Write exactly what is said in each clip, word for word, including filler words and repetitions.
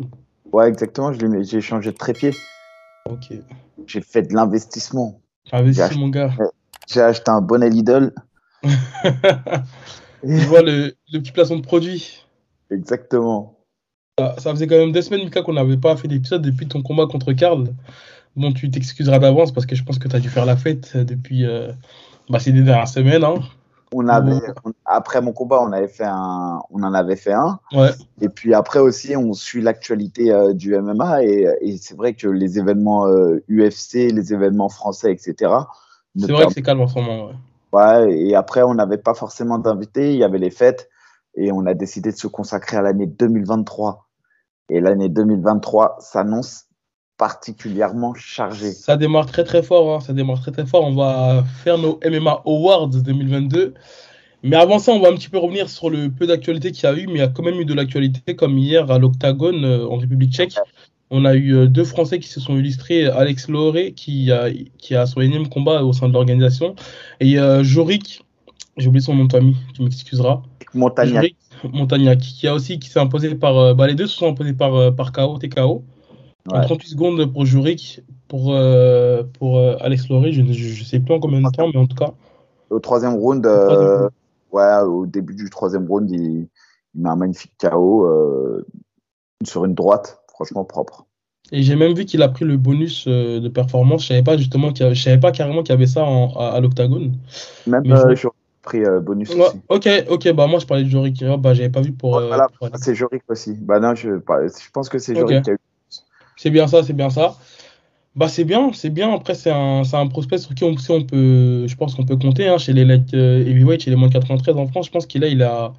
merde. Ouais, exactement, j'ai changé de trépied. Ok. J'ai fait de l'investissement. Investi, mon gars. J'ai acheté un bonnet Lidl. Tu vois le, le petit placement de produit. Exactement. Ça, ça faisait quand même des semaines, Mika, qu'on n'avait pas fait d'épisode depuis ton combat contre Carl. Bon, tu t'excuseras d'avance parce que je pense que tu as dû faire la fête depuis euh, bah, ces dernières semaines. Hein. On avait, on, après mon combat, on, avait fait un, on en avait fait un. Ouais. Et puis après aussi, on suit l'actualité euh, du M M A. Et, et c'est vrai que les événements euh, U F C, les événements français, et cetera. C'est vrai que c'est calme en ce moment. Ouais. Ouais, et après, on n'avait pas forcément d'invités. Il y avait les fêtes. Et on a décidé de se consacrer à l'année deux mille vingt-trois. Et l'année deux mille vingt-trois s'annonce particulièrement chargée. Ça démarre très très fort, hein. Ça démarre très très fort. On va faire nos M M A Awards deux mille vingt-deux. Mais avant ça, on va un petit peu revenir sur le peu d'actualité qu'il y a eu. Mais il y a quand même eu de l'actualité, comme hier à l'Octagone euh, en République tchèque. On a eu euh, deux Français qui se sont illustrés. Alex Lohoré, qui a, qui a son énième combat au sein de l'organisation. Et euh, Jorik, j'ai oublié son nom de famille, tu m'excuseras. Montagnac. Jorik Montagnac, qui a aussi qui s'est imposé par bah les deux se sont imposés par par K O, T K O. Ouais. En trente-huit secondes pour Jorik, pour euh, pour euh, Alex Lohoré, je ne sais plus en combien de temps, mais en tout cas au troisième round, au troisième euh, round. Ouais, au début du troisième round, il, il met un magnifique K O euh, sur une droite, franchement propre. Et j'ai même vu qu'il a pris le bonus euh, de performance. Je savais pas justement qu'il y avait, je savais pas carrément qu'il y avait ça en, à, à l'Octagone. Même pris euh, bonus ouais, aussi. Ok, ok, bah moi je parlais de Jorik, oh, bah j'avais pas vu pour... Euh, voilà, pour... c'est Jorik aussi, bah non, je, bah, je pense que c'est Jorik okay. qui a eu... C'est bien ça, c'est bien ça. Bah c'est bien, c'est bien, après c'est un, c'est un prospect sur qui on, si on peut, je pense qu'on peut compter, hein, chez les light euh, heavyweight, chez les moins de quatre-vingt-treize en France, je pense qu'il a, il a,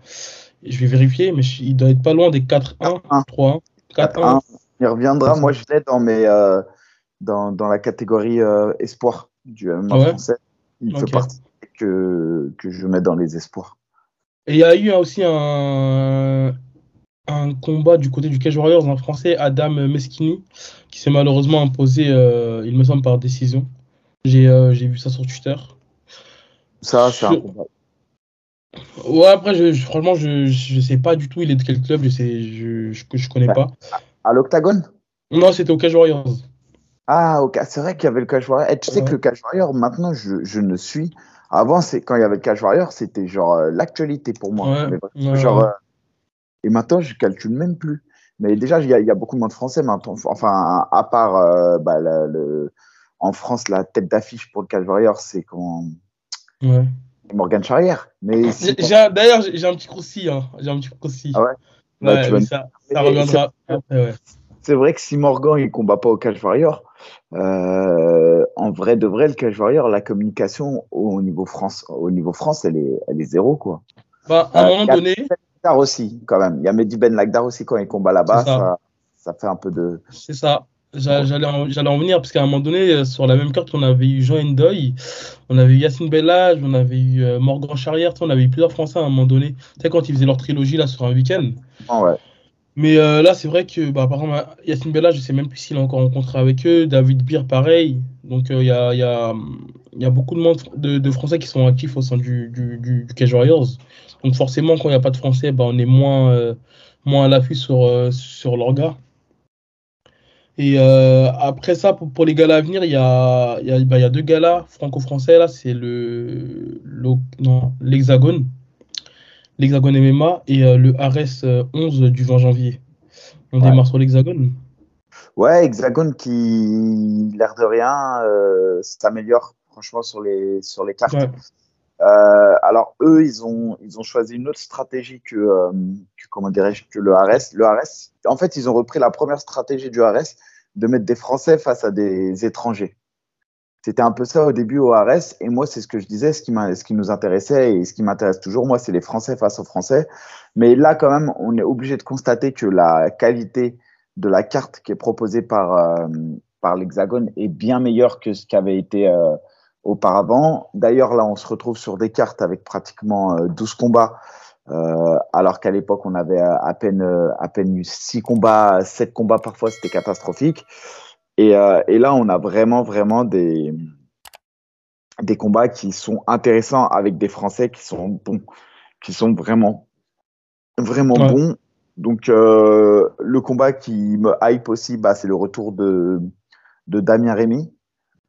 je vais vérifier, mais je, il doit être pas loin des quatre un, trois un, quatre un. Il reviendra, moi je l'ai dans mes, euh, dans, dans la catégorie euh, espoir du M M A ouais. français, il okay. fait partie. Que, que je mets dans les espoirs. Et il y a eu aussi un, un combat du côté du Cage Warriors, un Français, Adam Meschini, qui s'est malheureusement imposé, euh, il me semble, par décision. J'ai, euh, j'ai vu ça sur Twitter. Ça, c'est je... un combat. Ouais, après, je, je, franchement, je, je sais pas du tout il est de quel club, je sais, je, je, je connais ouais. pas. À l'Octagone ? Non, c'était au Cage Warriors. Ah, ok, c'est vrai qu'il y avait le Cage Warriors. Et tu ouais. sais que le Cage Warriors, maintenant, je, je ne suis... Avant, c'est, quand il y avait le Cage Warrior, c'était genre euh, l'actualité pour moi. Ouais, mais, ouais, genre, ouais. Euh, et maintenant, je calcule même plus. Mais déjà, il y, y a beaucoup moins de Français maintenant. Enfin, à part euh, bah, la, le, en France, la tête d'affiche pour le Cage Warrior, c'est quand... ouais. Morgan Charrière. Mais j'ai, j'ai un, d'ailleurs, j'ai un petit croussi. Hein. J'ai un petit croussi. Ah ouais, ouais, ouais, vas... ça, ça reviendra. C'est... Après, ouais. c'est vrai que si Morgan il combat pas au Cage Warrior, euh, en vrai de vrai, le Cage Warrior, la communication au niveau France, au niveau France, elle est, elle est zéro quoi. Bah, à un euh, moment donné. Il y a Lagdar aussi quand même. Il y a Mehdi Ben Lagdar aussi quand il combat là-bas, ça. Ça, ça fait un peu de. C'est ça. J'a, j'allais, en, j'allais en venir parce qu'à un moment donné, sur la même carte, on avait eu Jean Ndoye, on avait eu Yacine Bellage, on avait eu Morgan Charrière, on avait eu plusieurs Français à un moment donné. Tu sais quand ils faisaient leur trilogie là sur un week-end. Oh, ouais. Mais euh, là, c'est vrai que, bah, par exemple, Yacine Bellage, je ne sais même plus s'il a encore rencontré avec eux. David Beer, pareil. Donc, il euh, y, a, y, a, y a beaucoup de, monde, de, de Français qui sont actifs au sein du, du, du, du Cage Warriors. Donc, forcément, quand il n'y a pas de Français, bah, on est moins, euh, moins à l'affût sur, euh, sur leurs gars. Et euh, après ça, pour, pour les galas à venir, il y a, y, a, bah, y a deux galas franco-français. Là, c'est le, le, non, l'Hexagone. l'Hexagone M M A et euh, le ARES euh, onze du vingt janvier. On ouais. démarre sur l'Hexagone. Ouais, Hexagone qui, l'air de rien, euh, s'améliore franchement sur les, sur les cartes. Ouais. Euh, alors eux, ils ont, ils ont choisi une autre stratégie que, euh, que, comment dirais-je, que le ARES. Le ARES, en fait, ils ont repris la première stratégie du ARES de mettre des Français face à des étrangers. C'était un peu ça au début au ARES. Et moi, c'est ce que je disais, ce qui, m'a, ce qui nous intéressait et ce qui m'intéresse toujours, moi, c'est les Français face aux Français. Mais là, quand même, on est obligé de constater que la qualité de la carte qui est proposée par, euh, par l'Hexagone est bien meilleure que ce qu'avait été euh, auparavant. D'ailleurs, là, on se retrouve sur des cartes avec pratiquement euh, douze combats, euh, alors qu'à l'époque, on avait à peine, euh, à peine eu six combats, sept combats parfois, c'était catastrophique. Et, euh, et là, on a vraiment, vraiment des, des combats qui sont intéressants avec des Français qui sont bons, qui sont vraiment, vraiment ouais. bons. Donc, euh, le combat qui me hype aussi, bah, c'est le retour de, de Damien Rémy,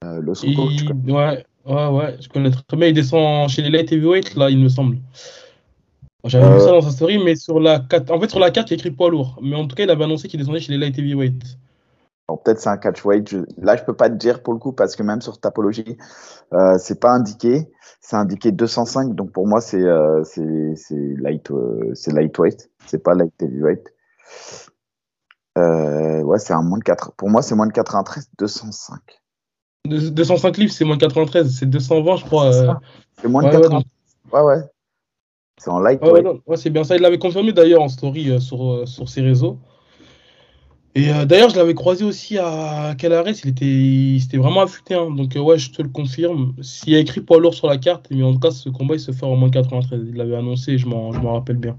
euh, le Sonko. Il... Ouais, ouais, ouais, je connais très bien. Il descend chez les light heavyweight, là, il me semble. J'avais euh... vu ça dans sa story, mais sur la carte, en fait, sur la carte, il y a écrit poids lourd. Mais en tout cas, il avait annoncé qu'il descendait chez les light heavyweight. Alors, peut-être c'est un catchweight. Je... Là, je peux pas te dire pour le coup, parce que même sur Tapologie, euh, c'est pas indiqué. C'est indiqué deux cent cinq, donc pour moi, c'est, euh, c'est, c'est, light, euh, c'est lightweight. C'est pas light heavyweight. Euh, ouais, c'est un moins de quatre. Pour moi, c'est moins de quatre-vingt-treize, deux cent cinq. De, deux cent cinq livres, c'est moins de quatre-vingt-treize. C'est deux cent vingt, je crois. C'est, euh... c'est moins de ouais, quatre-vingt-treize. Ouais, ouais. ouais. C'est en lightweight. Ouais, ouais, ouais, c'est bien ça. Il l'avait confirmé d'ailleurs en story euh, sur, euh, sur ses réseaux. Et euh, d'ailleurs, je l'avais croisé aussi à Calares, il était, il s'était vraiment affûté. Hein. Donc, euh, ouais, je te le confirme. S'il y a écrit poids lourd sur la carte, mais en tout cas, ce combat, il se fait en moins de quatre-vingt-treize. Il l'avait annoncé, je m'en, je m'en rappelle bien.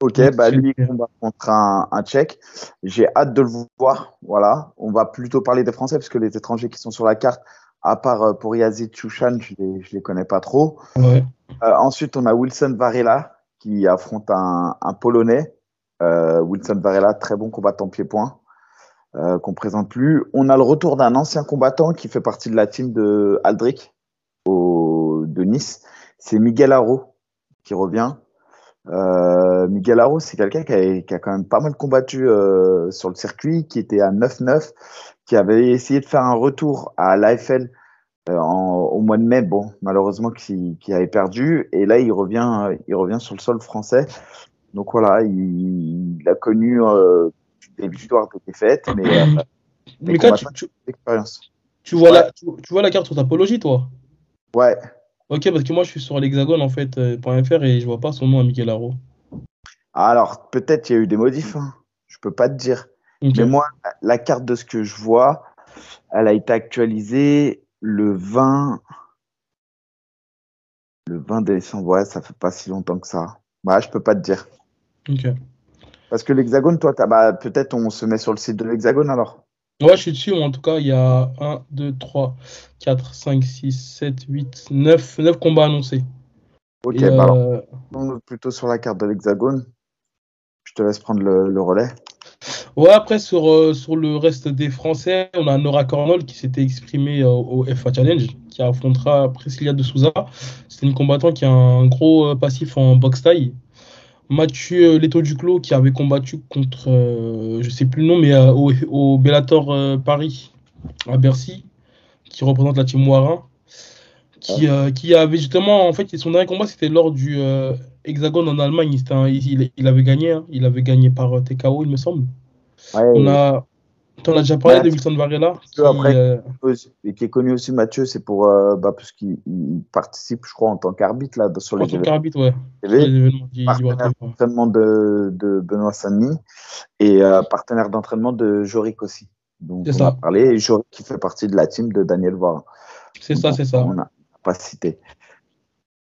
Ok, donc, bah lui, il combat contre un, un Tchèque. J'ai hâte de le voir. Voilà, on va plutôt parler des Français, parce que les étrangers qui sont sur la carte, à part euh, pour Yazid Chouchan, je ne les, les connais pas trop. Ouais. Euh, ensuite, on a Wilson Varela qui affronte un, un Polonais. Euh, Wilson Varela, très bon combattant pied-point euh, qu'on ne présente plus. On a le retour d'un ancien combattant qui fait partie de la team de Aldric au, de Nice. C'est Miguel Haro qui revient. Euh, Miguel Haro, c'est quelqu'un qui a, qui a quand même pas mal combattu euh, sur le circuit, qui était à neuf neuf, qui avait essayé de faire un retour à l'A F L euh, en, au mois de mai, bon, malheureusement qui, qui avait perdu, et là il revient, euh, il revient sur le sol français. Donc voilà, il, il a connu euh, des victoires, des défaites, mais, euh, mais des combats, tu, d'expérience. Tu vois, ouais. la, tu, tu vois la carte sur Tapologie, toi ? Ouais. Ok, parce que moi je suis sur l'Hexagone en fait, euh, .fr, et je vois pas son nom à Miguel Haro. Alors peut-être qu'il y a eu des modifs, hein. Je peux pas te dire. Okay. Mais moi, la carte de ce que je vois, elle a été actualisée le vingt, le vingt décembre. Ouais, ça fait pas si longtemps que ça. Bah, je peux pas te dire. Ok. Parce que l'Hexagone, toi, t'as... Bah, peut-être on se met sur le site de l'Hexagone alors. Ouais, je suis dessus. En tout cas, il y a un, deux, trois, quatre, cinq, six, sept, huit, neuf, neuf combats annoncés. Ok, bah euh... alors, on est plutôt sur la carte de l'Hexagone. Je te laisse prendre le, le relais. Ouais, après, sur, euh, sur le reste des Français, on a Nora Cornol qui s'était exprimée euh, au F A Challenge, qui affrontera Priscilla de Souza. C'est une combattante qui a un gros euh, passif en boxe taille. Mathieu Leto Duclos qui avait combattu contre, euh, je sais plus le nom, mais euh, au, au Bellator euh, Paris, à Bercy, qui représente la team Moirin, qui, euh, qui avait justement, en fait, son dernier combat, c'était lors du euh, Hexagone en Allemagne. C'était un, il, il avait gagné, hein, il avait gagné par euh, T K O, il me semble. Ouais, on a, t'en as déjà parlé, ouais, de Wilson Varela. Qui, après, euh, et qui est connu aussi, Mathieu, c'est pour, euh, bah, parce qu'il participe, je crois, en tant qu'arbitre là sur les événements. En tant qu'arbitre, ouais. Partenaire d'entraînement de, de Benoît Saint-Denis et euh, partenaire d'entraînement de Jorik aussi. Donc c'est on ça. a parlé. Et Jorik qui fait partie de la team de Daniel Varin. C'est donc, ça, c'est on ça. On n'a pas cité.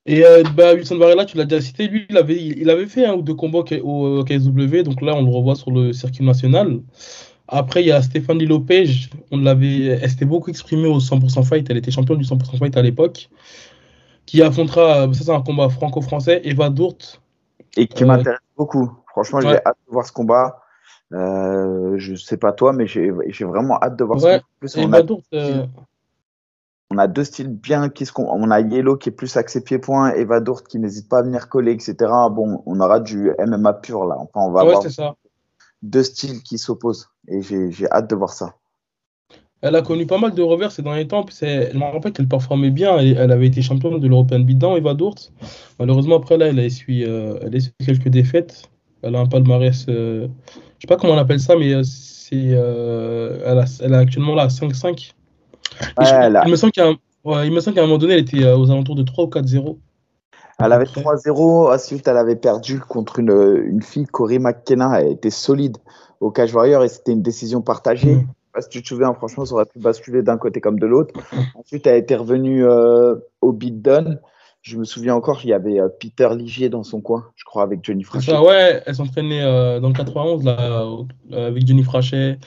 Et euh, bah, Wilson Varela, tu l'as déjà cité. Lui, il avait, il avait fait un ou deux combats au, au K S W. Donc là, on le revoit sur le circuit national. Après, il y a Stéphanie Lopez, on l'avait, elle s'était beaucoup exprimée au cent pour cent Fight, elle était championne du cent pour cent Fight à l'époque, qui affrontera, ça c'est un combat franco-français, Eva Dourte. Et qui euh, m'intéresse beaucoup. Franchement, ouais. J'ai hâte de voir ce combat. Euh, je ne sais pas toi, mais j'ai, j'ai vraiment hâte de voir ouais. ce combat. On, Eva Dourte, euh... on a deux styles bien qui se... On a Yellow qui est plus axé pied-point, Eva Dourte qui n'hésite pas à venir coller, et cetera. Bon, on aura du M M A pur là. Enfin, on va ouais, avoir... c'est ça. Deux styles qui s'opposent et j'ai, j'ai hâte de voir ça. Elle a connu pas mal de revers ces derniers temps. Je me rappelle qu'elle performait bien. Elle, elle avait été championne de l'European Beatdown, Eva Dourte. Malheureusement, après, là, elle a essuyé, euh, elle a essuyé quelques défaites. Elle a un palmarès, euh, je ne sais pas comment on appelle ça, mais c'est, euh, elle, a, elle a actuellement là cinq cinq. Ouais, je, elle a... il, me semble qu'à un, ouais, il me semble qu'à un moment donné, elle était aux alentours de trois ou quatre zéro. Elle avait trois zéro, ensuite elle avait perdu contre une, une fille, Corey McKenna, elle était solide au Cage Warriors et c'était une décision partagée. Mmh. Si tu te souviens, franchement, ça aurait pu basculer d'un côté comme de l'autre. Ensuite, elle était revenue euh, au beatdown. Je me souviens encore, il y avait euh, Peter Ligier dans son coin, je crois, avec Johnny Frachet. Ça, ouais, elle s'entraînait euh, dans le quatre-vingt-onze, là, euh, avec Johnny Frachet,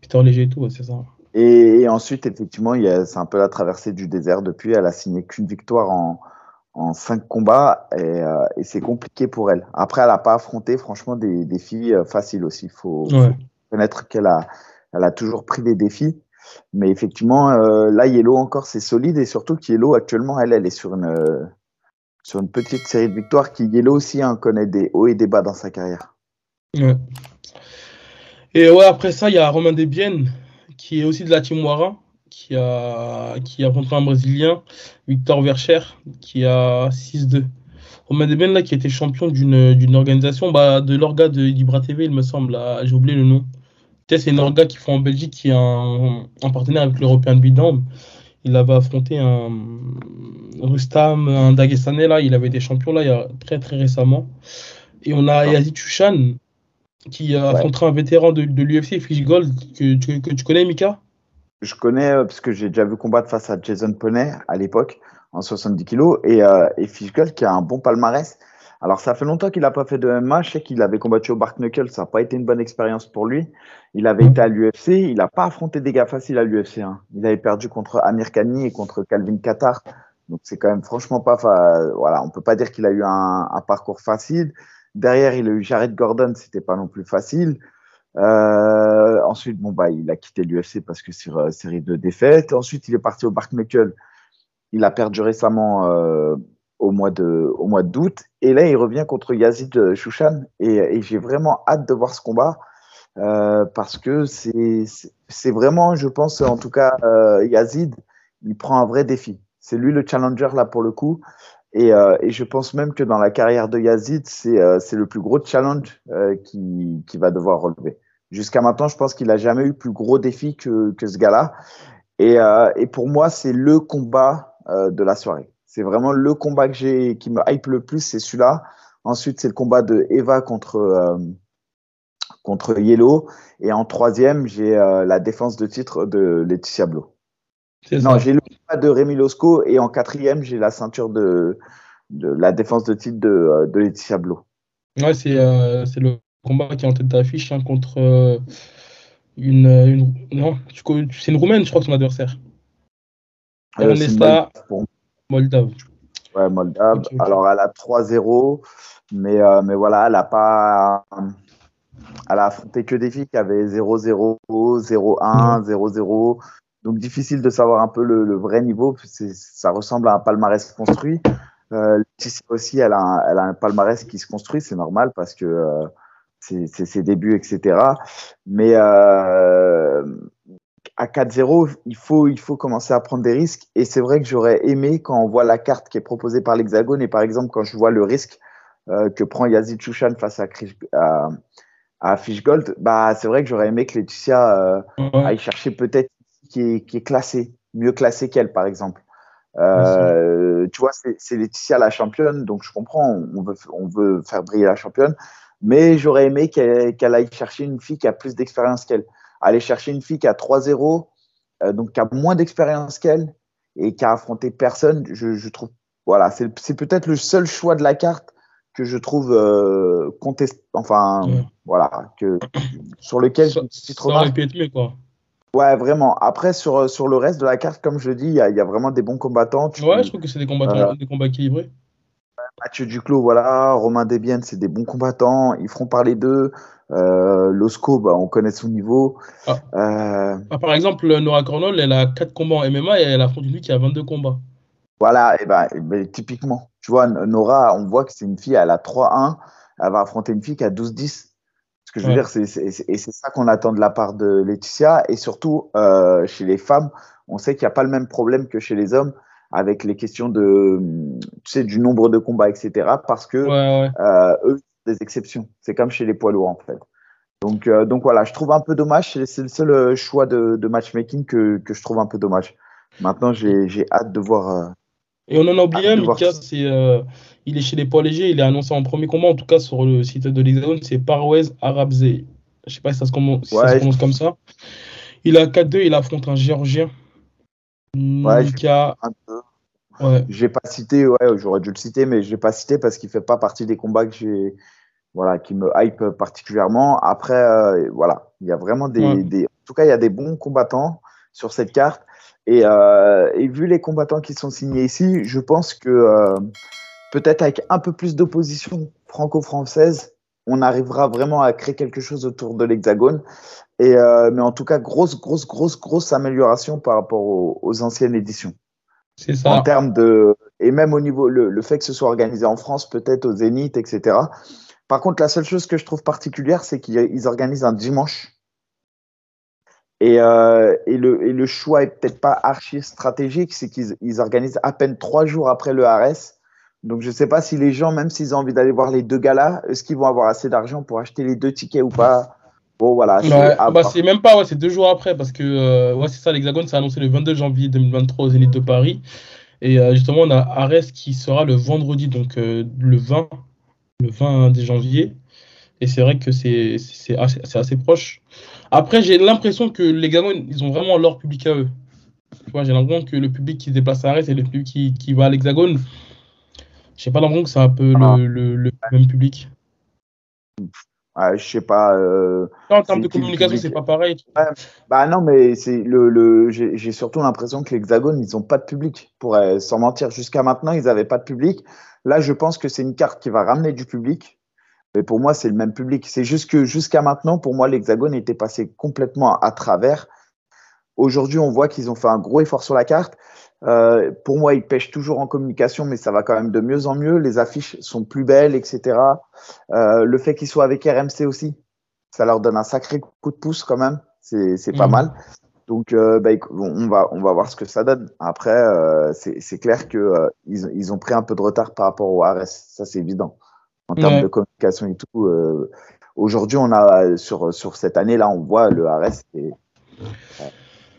Peter Ligier et tout, ouais, c'est ça. Et, et ensuite, effectivement, il y a, c'est un peu la traversée du désert depuis. Elle a signé qu'une victoire en... en cinq combats et, euh, et c'est compliqué pour elle. Après, elle n'a pas affronté franchement des, des filles faciles aussi. Il faut, ouais. faut connaître qu'elle a, elle a toujours pris des défis. Mais effectivement, euh, là, Yellow encore, c'est solide. Et surtout qu'Yellow, actuellement, elle, elle est sur une, euh, sur une petite série de victoires qui, Yellow aussi, hein, connaît des hauts et des bas dans sa carrière. Ouais. Et ouais, après ça, il y a Romain Desbiennes, qui est aussi de la Timoara, qui a, qui a rencontré un Brésilien, Victor Vercher, qui a six deux. Romain Desbiennes, là, qui était champion d'une, d'une organisation, bah, de l'orga de Libra T V, il me semble. Là, j'ai oublié le nom. Peut-être c'est une orga qu'ils font en Belgique, qui est un, un partenaire avec l'Européen de Bidam. Il avait affronté un Rustam, un Dagestanais, là. Il avait été champion, là, il y a très, très récemment. Et on a Yazid Chouchan, qui affrontera ouais. un vétéran de, de l'U F C, Fiji Gold, que, que, que tu connais, Mika ? Je connais, euh, parce que j'ai déjà vu combattre face à Jason Poney, à l'époque, en soixante-dix kilos. Et, euh, et Fiji Gold, qui a un bon palmarès. Alors, ça fait longtemps qu'il n'a pas fait de M M A. Je sais qu'il avait combattu au Barclay-Meckle. Ça n'a pas été une bonne expérience pour lui. Il avait été à l'U F C. Il n'a pas affronté des gars faciles à l'U F C. Hein. Il avait perdu contre Amir Khani et contre Calvin Kattar. Donc, c'est quand même franchement pas… Fa... Voilà, on ne peut pas dire qu'il a eu un, un parcours facile. Derrière, il a eu Jared Gordon. Ce n'était pas non plus facile. Euh, ensuite, bon, bah, il a quitté l'U F C parce que sur euh, série de défaites. Ensuite, il est parti au Barclay-Meckle. Il a perdu récemment… Euh, Au mois, de, au mois d'août, et là il revient contre Yazid Chouchan, et, et j'ai vraiment hâte de voir ce combat euh, parce que c'est, c'est, c'est vraiment, je pense, en tout cas euh, Yazid, il prend un vrai défi, c'est lui le challenger là pour le coup, et, euh, et je pense même que dans la carrière de Yazid, c'est, euh, c'est le plus gros challenge euh, qu'il qui va devoir relever. Jusqu'à maintenant, je pense qu'il n'a jamais eu plus gros défi que, que ce gars-là, et, euh, et pour moi c'est le combat euh, de la soirée. C'est vraiment le combat que j'ai, qui me hype le plus, c'est celui-là. Ensuite, c'est le combat de Eva contre, euh, contre Yellow. Et en troisième, j'ai euh, la défense de titre de Laetitia Blot. C'est non, ça. J'ai le combat de Rémi Losco. Et en quatrième, j'ai la ceinture de, de la défense de titre de, de Laetitia Blot. Ouais, c'est, euh, c'est le combat qui est en tête d'affiche hein, contre euh, une, une. Non, c'est une Roumaine, je crois, que son adversaire. Euh, on est là. Moldave. Ouais, Moldave. Okay, okay. Alors, elle a trois zéro, mais, euh, mais voilà, elle a pas. Elle a affronté que des filles qui avaient zéro zéro, zéro un, mmh. zéro zéro. Donc, difficile de savoir un peu le, le vrai niveau. C'est, ça ressemble à un palmarès construit. Euh, Laetitia aussi, elle a, un, elle a un palmarès qui se construit, c'est normal parce que euh, c'est, c'est ses débuts, et cetera. Mais. Euh, À quatre zéro, il faut, il faut commencer à prendre des risques. Et c'est vrai que j'aurais aimé, quand on voit la carte qui est proposée par l'Hexagone, et par exemple, quand je vois le risque euh, que prend Yazid Chouchan face à, à, à Fiji Gold, bah, c'est vrai que j'aurais aimé que Laetitia euh, mm-hmm. aille chercher peut-être qui est, qui est classée, mieux classée qu'elle, par exemple. Euh, tu vois, c'est, c'est Laetitia la championne, donc je comprends, on veut, on veut faire briller la championne, mais j'aurais aimé qu'elle, qu'elle aille chercher une fille qui a plus d'expérience qu'elle. Aller chercher une fille qui a trois zéro, euh, donc qui a moins d'expérience qu'elle et qui a affronté personne, je, je trouve, voilà, c'est, c'est peut-être le seul choix de la carte que je trouve euh, contesté, enfin, ouais. voilà, que, sur lequel ça, je me suis trop mal. Ouais, vraiment. Après, sur, sur le reste de la carte, comme je le dis, il y, y a vraiment des bons combattants. Tu ouais, peux, je trouve que c'est des, combattants, euh, des combats équilibrés. Mathieu Duclos, voilà, Romain Desbiennes, c'est des bons combattants, ils feront parler d'eux. Euh, Losco, bah, on connaît son niveau. Ah. Euh... Ah, par exemple, Nora Cornell, elle a quatre combats en M M A et elle affronte une fille qui a vingt-deux combats. Voilà, et ben, et ben, typiquement, tu vois, Nora, on voit que c'est une fille, elle a trois un, elle va affronter une fille qui a douze dix. Ce que je veux ouais. dire, c'est, c'est, c'est, et c'est ça qu'on attend de la part de Laetitia. Et surtout, euh, chez les femmes, on sait qu'il n'y a pas le même problème que chez les hommes avec les questions de, tu sais, du nombre de combats, et cetera. Parce que ouais, ouais. Euh, eux, des exceptions. C'est comme chez les poids lourds en fait. Donc, euh, donc voilà, je trouve un peu dommage. C'est le seul choix de, de matchmaking que, que je trouve un peu dommage. Maintenant, j'ai, j'ai hâte de voir. Euh, Et on en a oublié un, Mika, c'est, euh, il est chez les poids légers. Il est annoncé en premier combat, en tout cas sur le site de l'Hexagone, c'est Parwez Arabzeh. Je sais pas si ça se prononce, si ouais, ça se prononce je... comme ça. Il a quatre deux, il affronte un Géorgien. Ouais, Mika. Ouais. J'ai pas cité, ouais, j'aurais dû le citer, mais je l'ai pas cité parce qu'il fait pas partie des combats que j'ai, voilà, qui me hype particulièrement. Après, euh, voilà, il y a vraiment des, ouais. des, en tout cas, il y a des bons combattants. sur cette carte. Et, euh, et vu les combattants qui sont signés ici, je pense que euh, peut-être avec un peu plus d'opposition franco-française, on arrivera vraiment à créer quelque chose autour de l'Hexagone. Et, euh, mais en tout cas, grosse, grosse, grosse, grosse amélioration par rapport aux, aux anciennes éditions. C'est ça. En termes de, et même au niveau, le, le fait que ce soit organisé en France, peut-être au Zénith, et cetera. Par contre, la seule chose que je trouve particulière, c'est qu'ils organisent un dimanche. Et, euh, et, le, et le choix n'est peut-être pas archi stratégique, c'est qu'ils ils organisent à peine trois jours après le A R E S. Donc, je ne sais pas si les gens, même s'ils ont envie d'aller voir les deux galas, est-ce qu'ils vont avoir assez d'argent pour acheter les deux tickets ou pas ? Bon, voilà. C'est, ouais, bah c'est même pas, ouais, c'est deux jours après parce que, euh, ouais, c'est ça, l'Hexagone, c'est annoncé le vingt-deux janvier deux mille vingt-trois au Zénith de Paris. Et euh, justement, on a A R E S qui sera le vendredi, donc euh, le vingt janvier. Et c'est vrai que c'est, c'est, assez, c'est assez proche. Après, j'ai l'impression que les gamins, ils ont vraiment leur public à eux. Tu vois, j'ai l'impression que le public qui se déplace à Arès et le public qui, qui va à l'Hexagone, j'ai pas l'impression que c'est un peu ah. le, le, le même public. Ah, je sais pas. Euh, non, en termes de communication, public... c'est pas pareil. Ouais, bah non, mais c'est le, le, j'ai, j'ai surtout l'impression que l'Hexagone, ils ont pas de public. Pour euh, sans mentir, jusqu'à maintenant, ils avaient pas de public. Là, je pense que c'est une carte qui va ramener du public. Mais pour moi, c'est le même public. C'est juste que jusqu'à maintenant, pour moi, l'Hexagone était passé complètement à travers. Aujourd'hui, on voit qu'ils ont fait un gros effort sur la carte. Euh, pour moi, ils pêchent toujours en communication, mais ça va quand même de mieux en mieux. Les affiches sont plus belles, et cetera. Euh, le fait qu'ils soient avec R M C aussi, ça leur donne un sacré coup de pouce quand même. C'est, c'est pas mmh. mal. Donc, euh, bah, on va, on va voir ce que ça donne. Après, euh, c'est, c'est clair qu'ils euh, ils ont pris un peu de retard par rapport au A R E S. Ça, c'est évident. En termes ouais. de communication et tout, euh, aujourd'hui, on a sur, sur cette année-là, on voit le A R E S. Et, euh,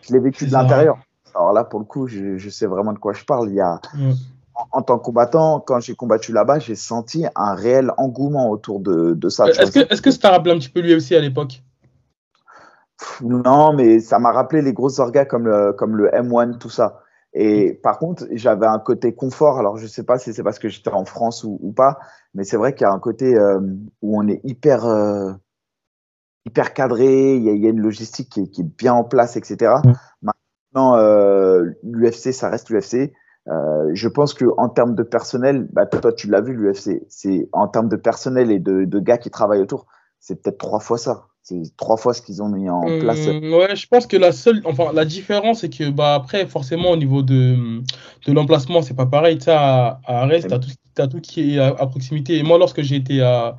je l'ai vécu c'est de ça. l'intérieur. Alors là, pour le coup, je, je sais vraiment de quoi je parle. Il y a, ouais. en, en tant que combattant, quand j'ai combattu là-bas, j'ai senti un réel engouement autour de, de ça. Euh, est-ce, que, est-ce que ça t'a rappelé un petit peu l'U F C à l'époque ? Pff, non, mais ça m'a rappelé les grosses orgas comme le, comme le M un, tout ça. Et par contre, j'avais un côté confort. Alors, je ne sais pas si c'est parce que j'étais en France ou, ou pas, mais c'est vrai qu'il y a un côté euh, où on est hyper, euh, hyper cadré. Il y, y a une logistique qui est, qui est bien en place, et cetera. Mmh. Maintenant, euh, l'U F C, ça reste l'U F C. Euh, je pense qu'en termes de personnel, bah, toi, tu l'as vu, l'U F C. C'est, en termes de personnel et de, de gars qui travaillent autour, c'est peut-être trois fois ça. C'est trois fois ce qu'ils ont mis en place. Mmh, ouais, je pense que la seule, enfin, la différence, c'est que, bah, après, forcément, au niveau de, de l'emplacement, c'est pas pareil. Tu sais, à, à Arès, t'as tout, t'as tout qui est à, à proximité. Et moi, lorsque j'ai été à,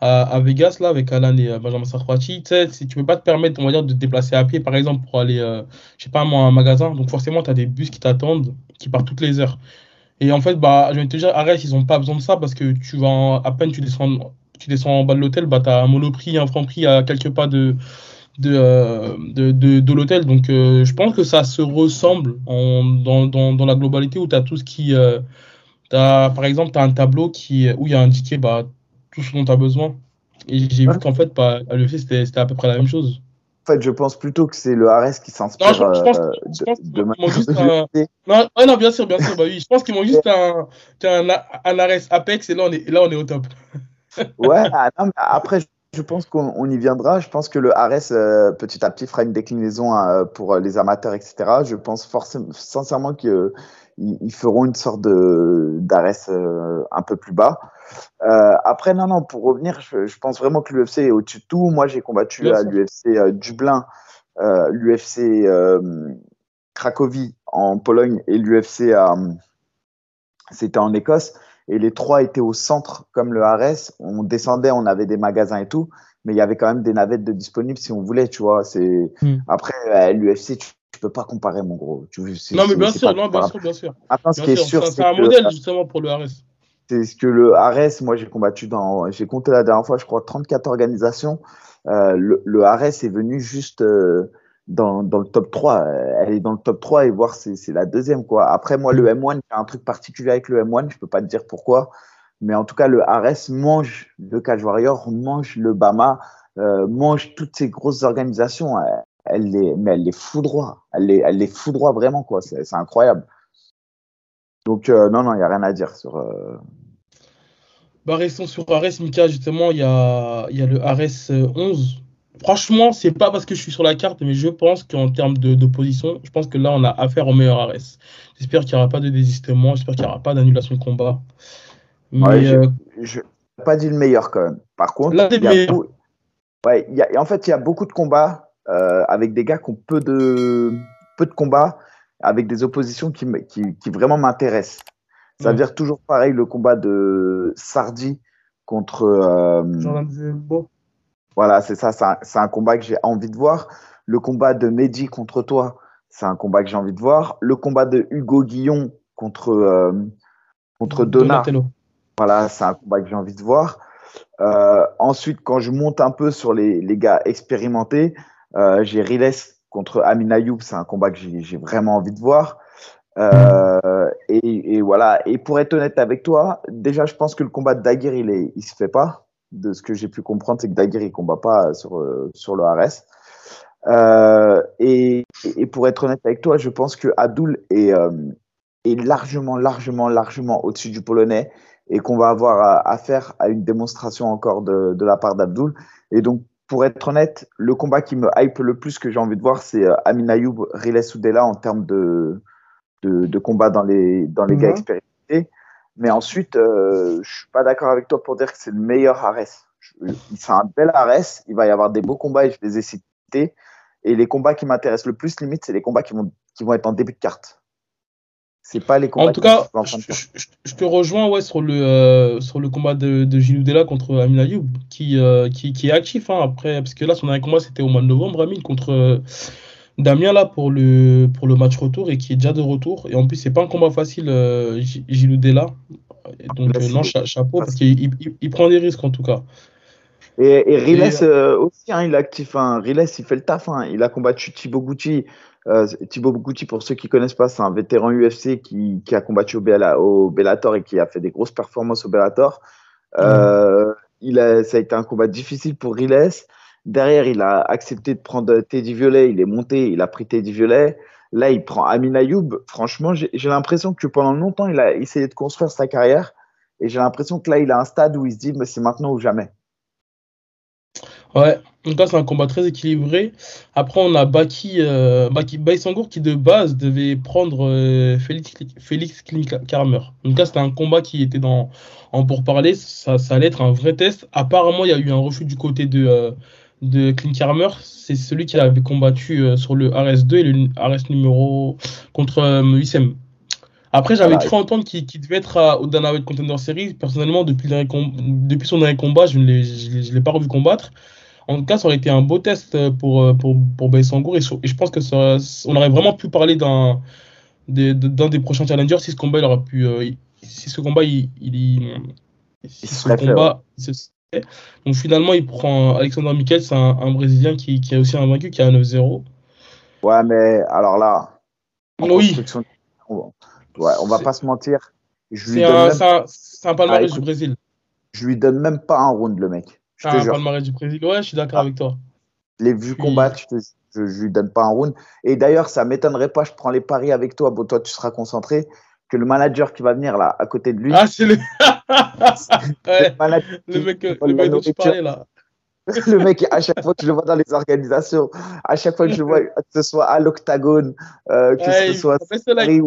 à, à Vegas, là, avec Alan et Benjamin Sarfati, tu sais, si tu peux pas te permettre, on va dire, de te déplacer à pied, par exemple, pour aller, euh, je sais pas, moi, à un magasin. Donc, forcément, t'as des bus qui t'attendent, qui partent toutes les heures. Et en fait, bah, je vais te dire, Arès, ils ont pas besoin de ça parce que tu vas, en, à peine tu descends. tu descends en bas de l'hôtel, bah, tu as un Monoprix, un Franprix à quelques pas de, de, euh, de, de, de l'hôtel. Donc, euh, je pense que ça se ressemble en, dans, dans, dans la globalité où tu as tout ce qui… Euh, t'as, par exemple, tu as un tableau qui, où il y a indiqué bah, tout ce dont tu as besoin. Et j'ai ouais. vu qu'en fait, bah, à l'U F C, c'était, c'était à peu près la même chose. En fait, je pense plutôt que c'est le A R E S qui s'inspire. Non, je, je pense, euh, je pense de, qu'ils m'ont de juste un... non, ouais, non, bien sûr, bien sûr. Bah, oui, je pense qu'ils m'ont juste un, un, un A R E S Apex et là, on est, là, on est au top. Ouais, non, mais après, je pense qu'on on y viendra. Je pense que le A R E S, euh, petit à petit, fera une déclinaison euh, pour les amateurs, et cetera. Je pense forcément, sincèrement qu'ils euh, feront une sorte de, d'A R E S euh, un peu plus bas. Euh, après, non, non, pour revenir, je, je pense vraiment que l'U F C est au-dessus de tout. Moi, j'ai combattu Bien à sûr. l'U F C euh, Dublin, euh, l'U F C euh, Cracovie en Pologne et l'U F C, euh, c'était en Écosse. Et les trois étaient au centre, comme le A R E S. On descendait, on avait des magasins et tout, mais il y avait quand même des navettes de disponibles si on voulait, tu vois. C'est... Mm. Après, à l'U F C, tu ne peux pas comparer, mon gros. Tu, c'est, non, mais bien sûr, non, bien sûr, bien sûr. Attends, ce bien qui sûr. est sûr, c'est, c'est un que modèle, le... justement, pour le A R E S. C'est ce que le A R E S, moi, j'ai combattu dans… J'ai compté la dernière fois, je crois, trente-quatre organisations. Euh, le, le A R E S est venu juste… Euh... Dans, dans le top trois, elle est dans le top trois et voir c'est, c'est la deuxième quoi. Après moi le M un, il y a un truc particulier avec le M un, je peux pas te dire pourquoi, mais en tout cas le A R E S mange le Cage Warrior, mange le Bama, euh, mange toutes ces grosses organisations, elle, elle les, mais elle les fout droit, elle les, elle les fout droit vraiment quoi, c'est, c'est incroyable. Donc euh, non non, il y a rien à dire sur. Euh... Bah restons sur A R E S, Mika justement, il y a, il y a le A R E S onze. franchement, c'est pas parce que je suis sur la carte, mais je pense qu'en termes de, de position, je pense que là, on a affaire au meilleur A R E S. J'espère qu'il n'y aura pas de désistement, j'espère qu'il n'y aura pas d'annulation de combat. Mais, ouais, je, euh, je n'ai pas dit le meilleur quand même. Par contre, l'un des meilleurs. Beaucoup, ouais, y a, en fait, il y a beaucoup de combats euh, avec des gars qui ont peu de, peu de combats, avec des oppositions qui, qui, qui vraiment m'intéressent. Ça veut dire toujours pareil, le combat de Sardi contre... Euh, Jordan Zembo. Voilà, c'est ça, c'est un, c'est un combat que j'ai envie de voir. Le combat de Mehdi contre toi, c'est un combat que j'ai envie de voir. Le combat de Hugo Guillon contre, euh, contre Donna, voilà, c'est un combat que j'ai envie de voir. Euh, ensuite, quand je monte un peu sur les, les gars expérimentés, euh, j'ai Riles contre Amin Ayoub, c'est un combat que j'ai, j'ai vraiment envie de voir. Euh, et, et voilà. Et pour être honnête avec toi, déjà, je pense que le combat de Daguerre, il est, il se fait pas. De ce que j'ai pu comprendre, c'est que Daguerre, il combat pas sur, sur le A R E S. Euh, et, et pour être honnête avec toi, je pense que Abdoul est, euh, est largement, largement, largement au-dessus du Polonais et qu'on va avoir affaire à, à une démonstration encore de, de la part d'Abdoul. Et donc, pour être honnête, le combat qui me hype le plus que j'ai envie de voir, c'est euh, Amin Ayoub, Riles Soudela en termes de, de, de combat dans les, dans les mm-hmm. gars expérimentés. Mais ensuite, euh, je suis pas d'accord avec toi pour dire que c'est le meilleur A R E S. C'est un bel A R E S, il va y avoir des beaux combats et je les ai cités. Et les combats qui m'intéressent le plus, limite, c'est les combats qui vont, qui vont être en début de carte. C'est pas les combats. En tout cas, en je, je, je te rejoins ouais, sur, le, euh, sur le combat de, de Gilles Oudela contre Amin Ayoub, qui, euh, qui, qui est actif hein, après. Parce que là, son dernier combat, c'était au mois de novembre, Amin, contre euh, Damien, là, pour le, pour le match retour et qui est déjà de retour. Et en plus, c'est pas un combat facile, euh, Gilles Oudela. Donc, euh, non, cha- chapeau, parce qu'il il, il prend des risques en tout cas. Et, et Riles et... Euh, aussi, hein, il est actif. Hein. Riles, il fait le taf. Hein. Il a combattu Thibaut Guti. Euh, Thibaut Guti, pour ceux qui connaissent pas, c'est un vétéran U F C qui, qui a combattu au, Bella, au Bellator et qui a fait des grosses performances au Bellator. Euh, mmh. il a, ça a été un combat difficile pour Riles. Derrière, il a accepté de prendre Teddy Violet. Il est monté, il a pris Teddy Violet. Là, il prend Amin Ayoub. Franchement, j'ai, j'ai l'impression que pendant longtemps, il a essayé de construire sa carrière. Et j'ai l'impression que là, il a un stade où il se dit mais c'est maintenant ou jamais. Ouais, en tout cas, c'est un combat très équilibré. Après, on a Baki, euh, Baki Baïsangour qui, de base, devait prendre euh, Félix, Félix Klingarmer. En tout cas, c'était un combat qui était dans, en pourparlers. Ça, ça allait être un vrai test. Apparemment, il y a eu un refus du côté de, euh, de Klingarmer. C'est celui qui avait combattu euh, sur le A R E S deux et le A R E S numéro contre euh, U S M. Après, j'avais ah, cru entendre qu'il, qu'il devait être à, au Danaway Contender Series. Personnellement, depuis, le, depuis son dernier combat, je ne l'ai, je, je l'ai pas revu combattre. En tout cas, ça aurait été un beau test pour, pour, pour Baïsangour. Et, et je pense que ça, on aurait vraiment pu parler d'un, de, de, d'un des prochains challengers si ce combat, il aurait pu, euh, si ce combat, il, il, il, si il ce combat, fait, ouais. il se Donc finalement, il prend Alexander Miquel, c'est un, un Brésilien qui, qui est aussi invaincu, qui a un neuf zéro. Ouais, mais alors là, en oui. construction... Ouais, on va c'est, pas se mentir. Je lui c'est, donne un, même... c'est, un, c'est un palmarès ah, écoute, du Brésil. Je lui donne même pas un round, le mec. Je ah, te un jure. palmarès du Brésil, ouais, je suis d'accord ah, avec toi. Les vues puis... combattre, je, te, je, je lui donne pas un round. Et d'ailleurs, ça m'étonnerait pas, je prends les paris avec toi, bon, toi tu seras concentré, que le manager qui va venir là, à côté de lui. Ah, c'est le. ouais. Le, le mec, le mec dont tu parlais là. Le mec, à chaque fois que je le vois dans les organisations, à chaque fois que je le vois, que ce soit à l'Octagone, euh, que hey, ce soit. C'est la ou...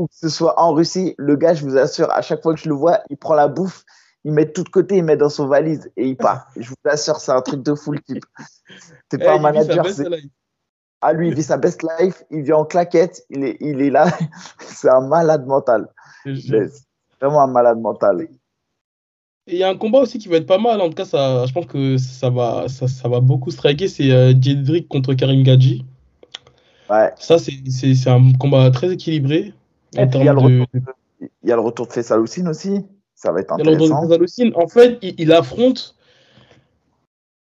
ou que ce soit en Russie, le gars, je vous assure, à chaque fois que je le vois, il prend la bouffe, il met tout de côté, il met dans son valise et il part. Je vous assure, c'est un truc de fou le type. C'est pas hey, un manager. C'est... Ah, lui, il vit sa best life, il vit en claquette, il est, il est là. C'est un malade mental. C'est vraiment un malade mental. Et il y a un combat aussi qui va être pas mal. En tout cas, ça, je pense que ça va, ça, ça va beaucoup striker. C'est euh, Diedrich contre Karim Gadji. Ouais. Ça, c'est, c'est, c'est un combat très équilibré. Et puis, il, y a le de... de... il y a le retour de Fessaloucine aussi, ça va être intéressant. De en fait, il, il affronte,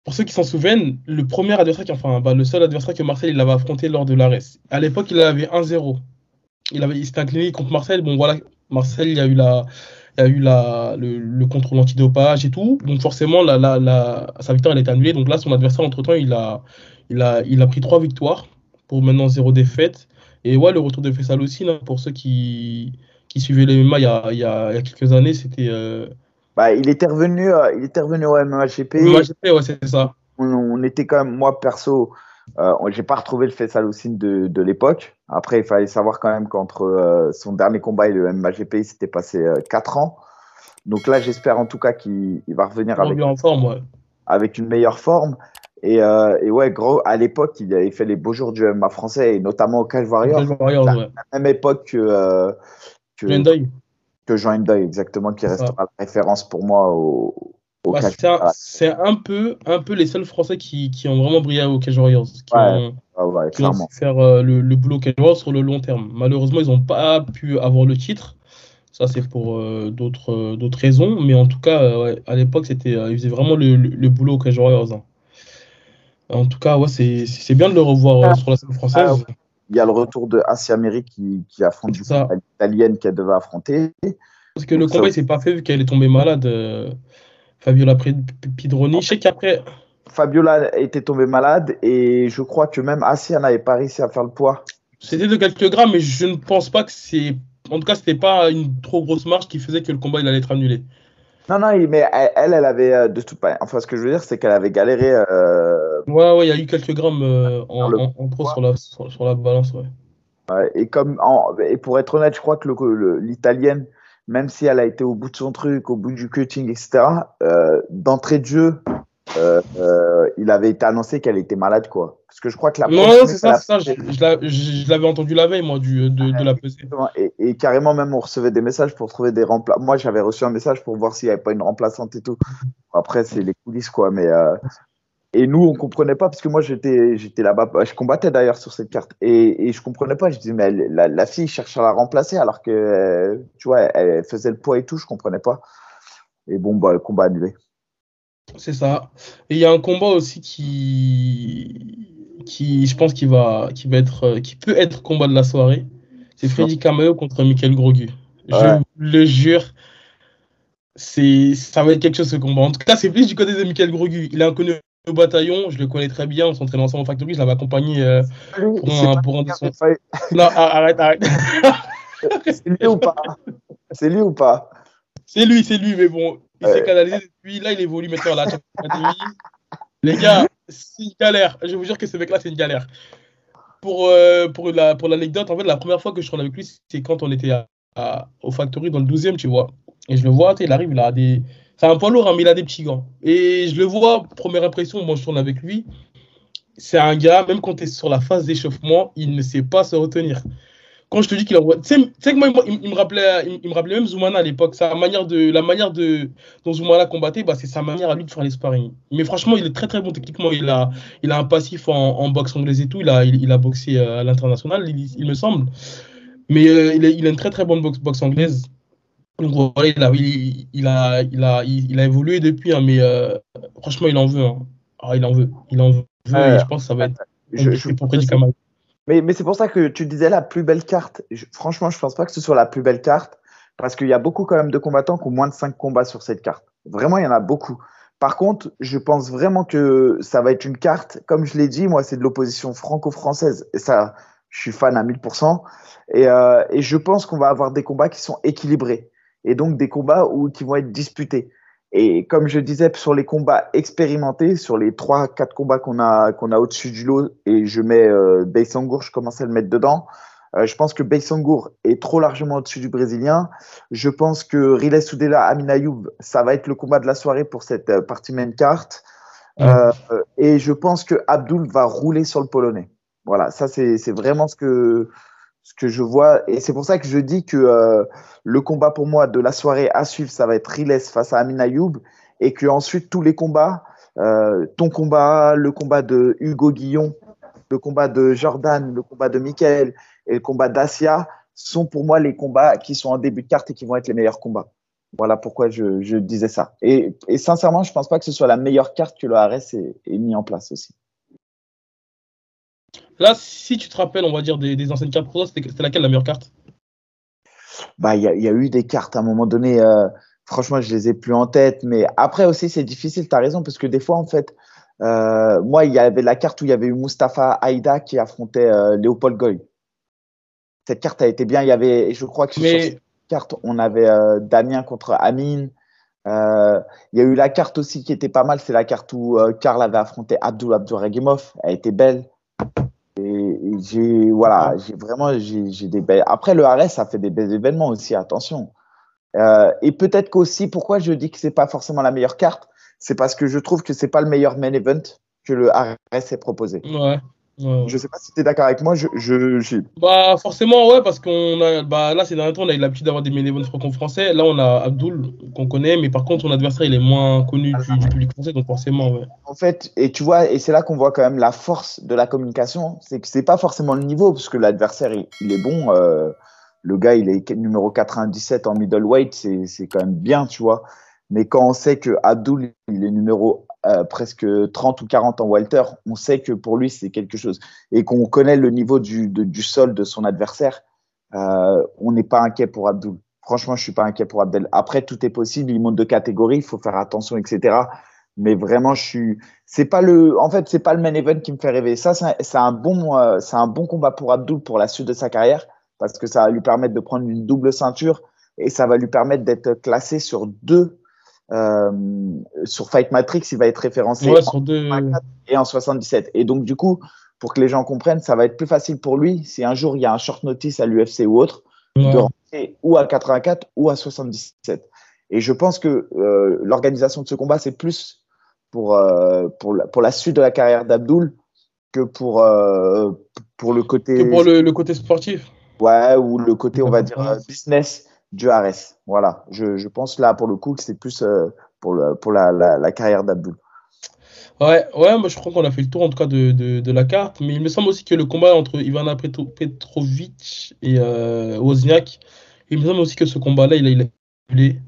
pour ceux qui s'en souviennent, le premier adversaire, qui, enfin, bah, le seul adversaire que Marcel il avait affronté lors de l'A R E S. À l'époque, il avait un zéro. Il, avait... il s'était incliné contre Marcel. Bon, voilà, Marcel, il y a eu, la... il y a eu la... le... le contrôle antidopage et tout. Donc, forcément, la, la, la... sa victoire, elle est annulée. Donc là, son adversaire, entre-temps, il a, il a... Il a pris trois victoires pour maintenant zéro défaite. Et ouais, le retour de Fessaloucine, pour ceux qui, qui suivaient le M M A il y a, il y a, il y a quelques années, c'était. Euh... Bah, il était revenu, il était revenu au M M A G P. M M A G P, ouais, c'est ça. On, on on était quand même, moi perso, euh, j'ai pas retrouvé le Fessaloucine de, de l'époque. Après, il fallait savoir quand même qu'entre euh, son dernier combat et le M M A G P, il s'était passé euh, quatre ans. Donc là, j'espère en tout cas qu'il va revenir avec, en forme, ouais. avec une meilleure forme. Et, euh, et ouais, gros, à l'époque, il avait fait les beaux jours du M M A français, et notamment au Cage Warriors. Cage Warriors, à ouais. la même époque que, euh, que, que Jean M'Doye, exactement, qui restera ah. la référence pour moi au, au bah, Cage c'est un, Warriors. C'est un peu, un peu les seuls Français qui, qui ont vraiment brillé au Cage Warriors, qui ouais. ont, ah ouais, qui ont faire euh, le, le boulot au Cage Warriors sur le long terme. Malheureusement, ils n'ont pas pu avoir le titre. Ça, c'est pour euh, d'autres, euh, d'autres raisons. Mais en tout cas, euh, ouais, à l'époque, c'était, euh, ils faisaient vraiment le, le, le boulot au Cage Warriors. Hein. En tout cas, ouais, c'est, c'est bien de le revoir ah, sur la scène française. Ah, ouais. Il y a le retour de Asia Meri qui, qui affronte l'italienne qu'elle devait affronter. Parce que donc, le combat, ça... il ne s'est pas fait vu qu'elle est tombée malade. Fabiola Pidroni. En fait, je sais qu'après. Fabiola était tombée malade et je crois que même Asia n'avait pas réussi à faire le poids. C'était de quelques grammes, mais je ne pense pas que c'est. En tout cas, ce n'était pas une trop grosse marge qui faisait que le combat il allait être annulé. Non, non, mais elle, elle avait de tout pas. Enfin, ce que je veux dire, c'est qu'elle avait galéré. Euh... Ouais, ouais, il y a eu quelques grammes euh, en, le... en, en trop sur la, sur, sur la balance, ouais. ouais et, comme en... et pour être honnête, je crois que le, le, l'italienne, même si elle a été au bout de son truc, au bout du cutting, et cetera, euh, d'entrée de jeu, euh, euh, il avait été annoncé qu'elle était malade, quoi. Parce que je crois que la. Non, non c'est ça, c'est ça. Je, je, la, je, je l'avais entendu la veille, moi, du, de, ah, de la pesée. Et, et carrément, même, on recevait des messages pour trouver des remplaçants. Moi, j'avais reçu un message pour voir s'il n'y avait pas une remplaçante et tout. Après, c'est les coulisses, quoi. Mais, euh... Et nous, on ne comprenait pas, parce que moi, j'étais, j'étais là-bas. Je combattais d'ailleurs sur cette carte. Et, et je ne comprenais pas. Je disais, mais elle, la, la fille cherche à la remplacer, alors que, euh, tu vois, elle, elle faisait le poids et tout. Je ne comprenais pas. Et bon, bah, le combat annulé. C'est ça. Et il y a un combat aussi qui. Qui, je pense, qui va, qui va être, qui peut être combat de la soirée. C'est Freddy Camayo contre Michael Grogu. Ouais. Je le jure, c'est, ça va être quelque chose ce combat. En tout cas, c'est plus du côté de Michael Grogu. Il est inconnu au bataillon, je le connais très bien. On s'entraîne ensemble au Factory. Je l'avais accompagné euh, pour un, pour un de son. Non, arrête, arrête. C'est lui ou pas C'est lui ou pas C'est lui, c'est lui. Mais bon, il ouais. s'est canalisé depuis. Là, il évolue maintenant à la Champions. Les gars, c'est une galère. Je vous jure que ce mec-là, c'est une galère. Pour, euh, pour, la, pour l'anecdote, en fait, la première fois que je suis rentré avec lui, c'est quand on était à, à, au Factory dans le douzième, tu vois. Et je le vois, il arrive, il a des... C'est un poids lourd, hein, mais il a des petits gants. Et je le vois, première impression, moi, je tourne avec lui. C'est un gars, même quand tu es sur la phase d'échauffement, il ne sait pas se retenir. Quand je te dis qu'il envoie... Tu sais, tu sais que moi, il, il, me rappelait, il, il me rappelait même Zoumana à l'époque. Sa manière de, la manière de, dont Zoumana combattait, bah, c'est sa manière à lui de faire les sparring. Mais franchement, il est très, très bon techniquement. Il a, il a un passif en, en boxe anglaise et tout. Il a, il, il a boxé à l'international, il, il me semble. Mais euh, il, a, il a une très, très bonne boxe, boxe anglaise. Donc voilà, il a, il, il a, il a, il, il a évolué depuis. Hein, mais euh, franchement, il en veut. Hein. Ah, il en veut. Il en veut. Euh, et je pense que ça va être je, je, pour Prédicat Mal. Mais, mais c'est pour ça que tu disais la plus belle carte. Je, franchement, je ne pense pas que ce soit la plus belle carte parce qu'il y a beaucoup quand même de combattants qui ont moins de cinq combats sur cette carte. Vraiment, il y en a beaucoup. Par contre, je pense vraiment que ça va être une carte. Comme je l'ai dit, moi, c'est de l'opposition franco-française. Et ça, je suis fan à mille pour cent. Et, euh, et je pense qu'on va avoir des combats qui sont équilibrés et donc des combats où, qui vont être disputés. Et comme je disais, sur les combats expérimentés, sur les trois quatre combats qu'on a, qu'on a au-dessus du lot, et je mets euh, Beisangour, je commence à le mettre dedans, euh, je pense que Beisangour est trop largement au-dessus du Brésilien. Je pense que Riley Soudela, Amin Ayoub, ça va être le combat de la soirée pour cette euh, partie main carte. Euh, mmh. Et je pense que Abdul va rouler sur le Polonais. Voilà, ça c'est, c'est vraiment ce que... ce que je vois, et c'est pour ça que je dis que euh, le combat pour moi de la soirée à suivre, ça va être Riles face à Amin Ayoub, et que ensuite tous les combats, euh, ton combat, le combat de Hugo Guillon, le combat de Jordan, le combat de Michael et le combat d'Asia sont pour moi les combats qui sont en début de carte et qui vont être les meilleurs combats. Voilà pourquoi je, je disais ça. Et, et sincèrement, je pense pas que ce soit la meilleure carte que le A R E S ait, ait mis en place aussi. Là, si tu te rappelles, on va dire, des, des anciennes cartes pour toi, c'était, c'était laquelle la meilleure carte ? Bah, il y a, y a eu des cartes à un moment donné. Euh, franchement, je les ai plus en tête. Mais après aussi, c'est difficile, tu as raison, parce que des fois, en fait, euh, moi, il y avait la carte où il y avait eu Mustapha Aïda qui affrontait euh, Léopold Goy. Cette carte a été bien. Il y avait, je crois que mais... sur cette carte, on avait euh, Damien contre Amine. Euh, il y a eu la carte aussi qui était pas mal, c'est la carte où euh, Carl avait affronté Abdul Abdurakhimov, elle était belle. Et, et j'ai voilà, j'ai vraiment j'ai, j'ai des belles. Après le A R E S, ça fait des belles événements aussi, attention. Euh, et peut-être qu'aussi, pourquoi je dis que c'est pas forcément la meilleure carte, c'est parce que je trouve que c'est pas le meilleur main event que le A R E S est proposé. Ouais. Ouais. Je sais pas si tu es d'accord avec moi. Je, je, je... Bah, forcément, ouais, parce qu'on a, bah, là, ces derniers temps, on a eu l'habitude d'avoir des main events franco-français. Là, on a Abdul, qu'on connaît, mais par contre, son adversaire, il est moins connu du, du public français, donc forcément, ouais. En fait, et tu vois, et c'est là qu'on voit quand même la force de la communication, c'est que c'est pas forcément le niveau, parce que l'adversaire, il, il est bon. Euh, le gars, il est numéro quatre-vingt-dix-sept en middleweight, c'est, c'est quand même bien, tu vois. Mais quand on sait que Abdul, il est numéro Euh, presque trente ou quarante en welter, on sait que pour lui c'est quelque chose et qu'on connaît le niveau du, de, du sol de son adversaire, euh, on n'est pas inquiet pour Abdul. Franchement, je suis pas inquiet pour Abdel. Après, tout est possible, il monte de catégorie, il faut faire attention, et cetera. Mais vraiment, je suis. C'est pas le. En fait, c'est pas le main event qui me fait rêver. Ça, c'est un, c'est un bon, euh, c'est un bon combat pour Abdul pour la suite de sa carrière parce que ça va lui permettre de prendre une double ceinture et ça va lui permettre d'être classé sur deux. Euh, sur Fight Matrix, il va être référencé ouais, en deux... et en soixante-dix-sept. Et donc, du coup, pour que les gens comprennent, ça va être plus facile pour lui si un jour il y a un short notice à l'U F C ou autre, ouais. de rentrer ou à quatre-vingt-quatre ou à soixante-dix-sept. Et je pense que euh, l'organisation de ce combat, c'est plus pour, euh, pour, la, pour la suite de la carrière d'Abdul que pour, euh, pour le côté. Que pour le, le côté sportif. Ouais, ou le côté, on va dire, euh, business. Du A R E S, voilà. Je, je pense là, pour le coup, que c'est plus euh, pour, le, pour la, la, la carrière d'Abdul. Ouais, ouais, moi je crois qu'on a fait le tour en tout cas de, de, de la carte. Mais il me semble aussi que le combat entre Ivana Petrovic et euh, Wozniak, il me semble aussi que ce combat-là, il a, il a annulé.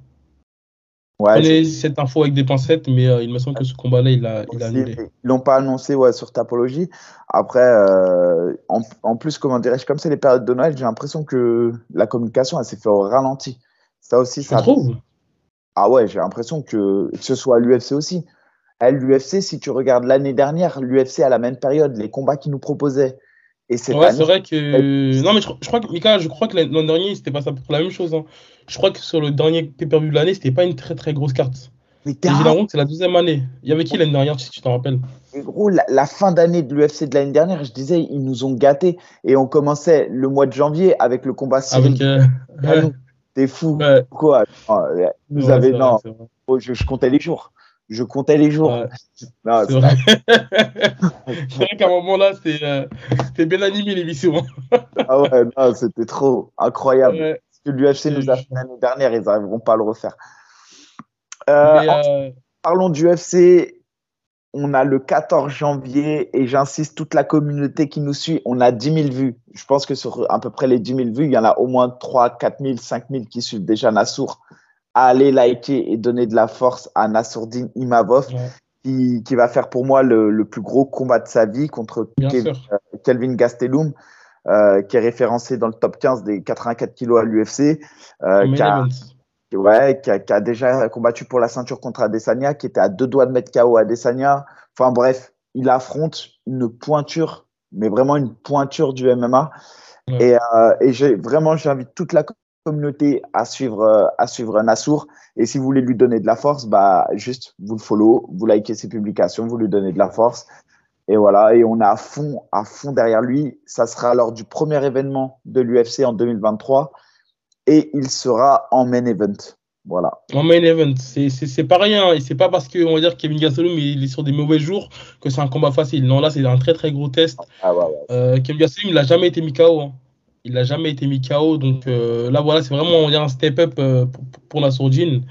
Ouais, Prenez c'est... cette info avec des pincettes, mais euh, il me semble que ce combat-là, il a, il a annulé. Ils l'ont pas annoncé ouais, sur Tapologie. Après, euh, en, en plus, comment dirais-je, comme c'est les périodes de Noël, j'ai l'impression que la communication, elle s'est fait au ralenti. Ça aussi, tu ça. Tu trouves ? Ah ouais, j'ai l'impression que, que ce soit à l'U F C aussi. À l'U F C, si tu regardes l'année dernière, l'U F C à la même période, les combats qu'ils nous proposaient. Et c'est ouais, année... c'est vrai que. Non, mais je, je crois que, Mika, je crois que l'an dernier, c'était pas ça pour la même chose. Hein. Je crois que sur le dernier pay-per-view de l'année, c'était pas une très très grosse carte. Mais t'as... Et j'ai c'est la deuxième année. Il y avait qui l'année dernière, si tu t'en rappelles ? Et gros, la, la fin d'année de l'U F C de l'année dernière, je disais, ils nous ont gâtés. Et on commençait le mois de janvier avec le combat civil. Avec. Euh... T'es fou. Ouais. Quoi ? Nous ouais, avait. Vrai, non, oh, je, je comptais les jours. Je comptais les jours. Ouais. Non, c'est, c'est, vrai. C'est vrai qu'à un moment là, c'était, euh, c'était bien animé l'émission. Ah ouais, non, c'était trop incroyable. Ouais. Ce que l'U F C nous a fait l'année dernière, ils n'arriveront pas à le refaire. Euh, Mais, euh... Parlons du U F C. On a le quatorze janvier et j'insiste, toute la communauté qui nous suit, on a dix mille vues. Je pense que sur à peu près les dix mille vues, il y en a au moins trois, quatre mille, cinq mille qui suivent déjà Nassour. À aller liker et donner de la force à Nassourdine Imavov, ouais. qui, qui va faire pour moi le, le plus gros combat de sa vie contre Kev, euh, Kelvin Gastelum, euh, qui est référencé dans le top quinze des quatre-vingt-quatre kilos à l'U F C, euh, qui, a, ouais, qui, a, qui a déjà combattu pour la ceinture contre Adesanya, qui était à deux doigts de mettre K O Adesanya. Enfin bref, il affronte une pointure, mais vraiment une pointure du M M A. Ouais. Et, euh, et j'ai, vraiment, j'invite toute la communauté à suivre, euh, à suivre Nassour. Et si vous voulez lui donner de la force, bah, juste vous le follow, vous likez ses publications, vous lui donnez de la force. Et voilà. Et on est à fond, à fond derrière lui. Ça sera lors du premier événement de l'U F C en deux mille vingt-trois. Et il sera en main event. Voilà. En main event. C'est, c'est, c'est pas rien. Et c'est pas parce que, on va dire, Kevin Gastelum, il est sur des mauvais jours que c'est un combat facile. Non, là, c'est un très, très gros test. Ah, ouais, ouais. Euh, Kevin Gastelum, il n'a jamais été mis K O, hein. Il n'a jamais été mis K O, donc euh, là voilà, c'est vraiment, on dirait un step-up euh, pour, pour Nassourdine.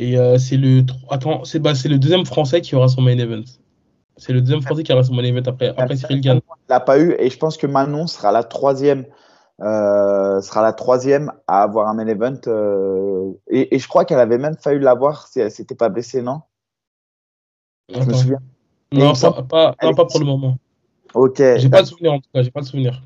Et euh, c'est le attends, c'est bah, c'est le deuxième Français qui aura son main event. C'est le deuxième Français qui aura son main event après après Cyril Gane. Il l'a pas eu, et je pense que Manon sera la troisième, euh, sera la troisième à avoir un main event. Euh, et, et je crois qu'elle avait même failli l'avoir si elle s'était pas blessée, non ? Attends. Je me souviens. Non, pas, pas, pas, non pas pour le moment. Ok. J'ai pas le souvenir en tout cas, j'ai pas le souvenir.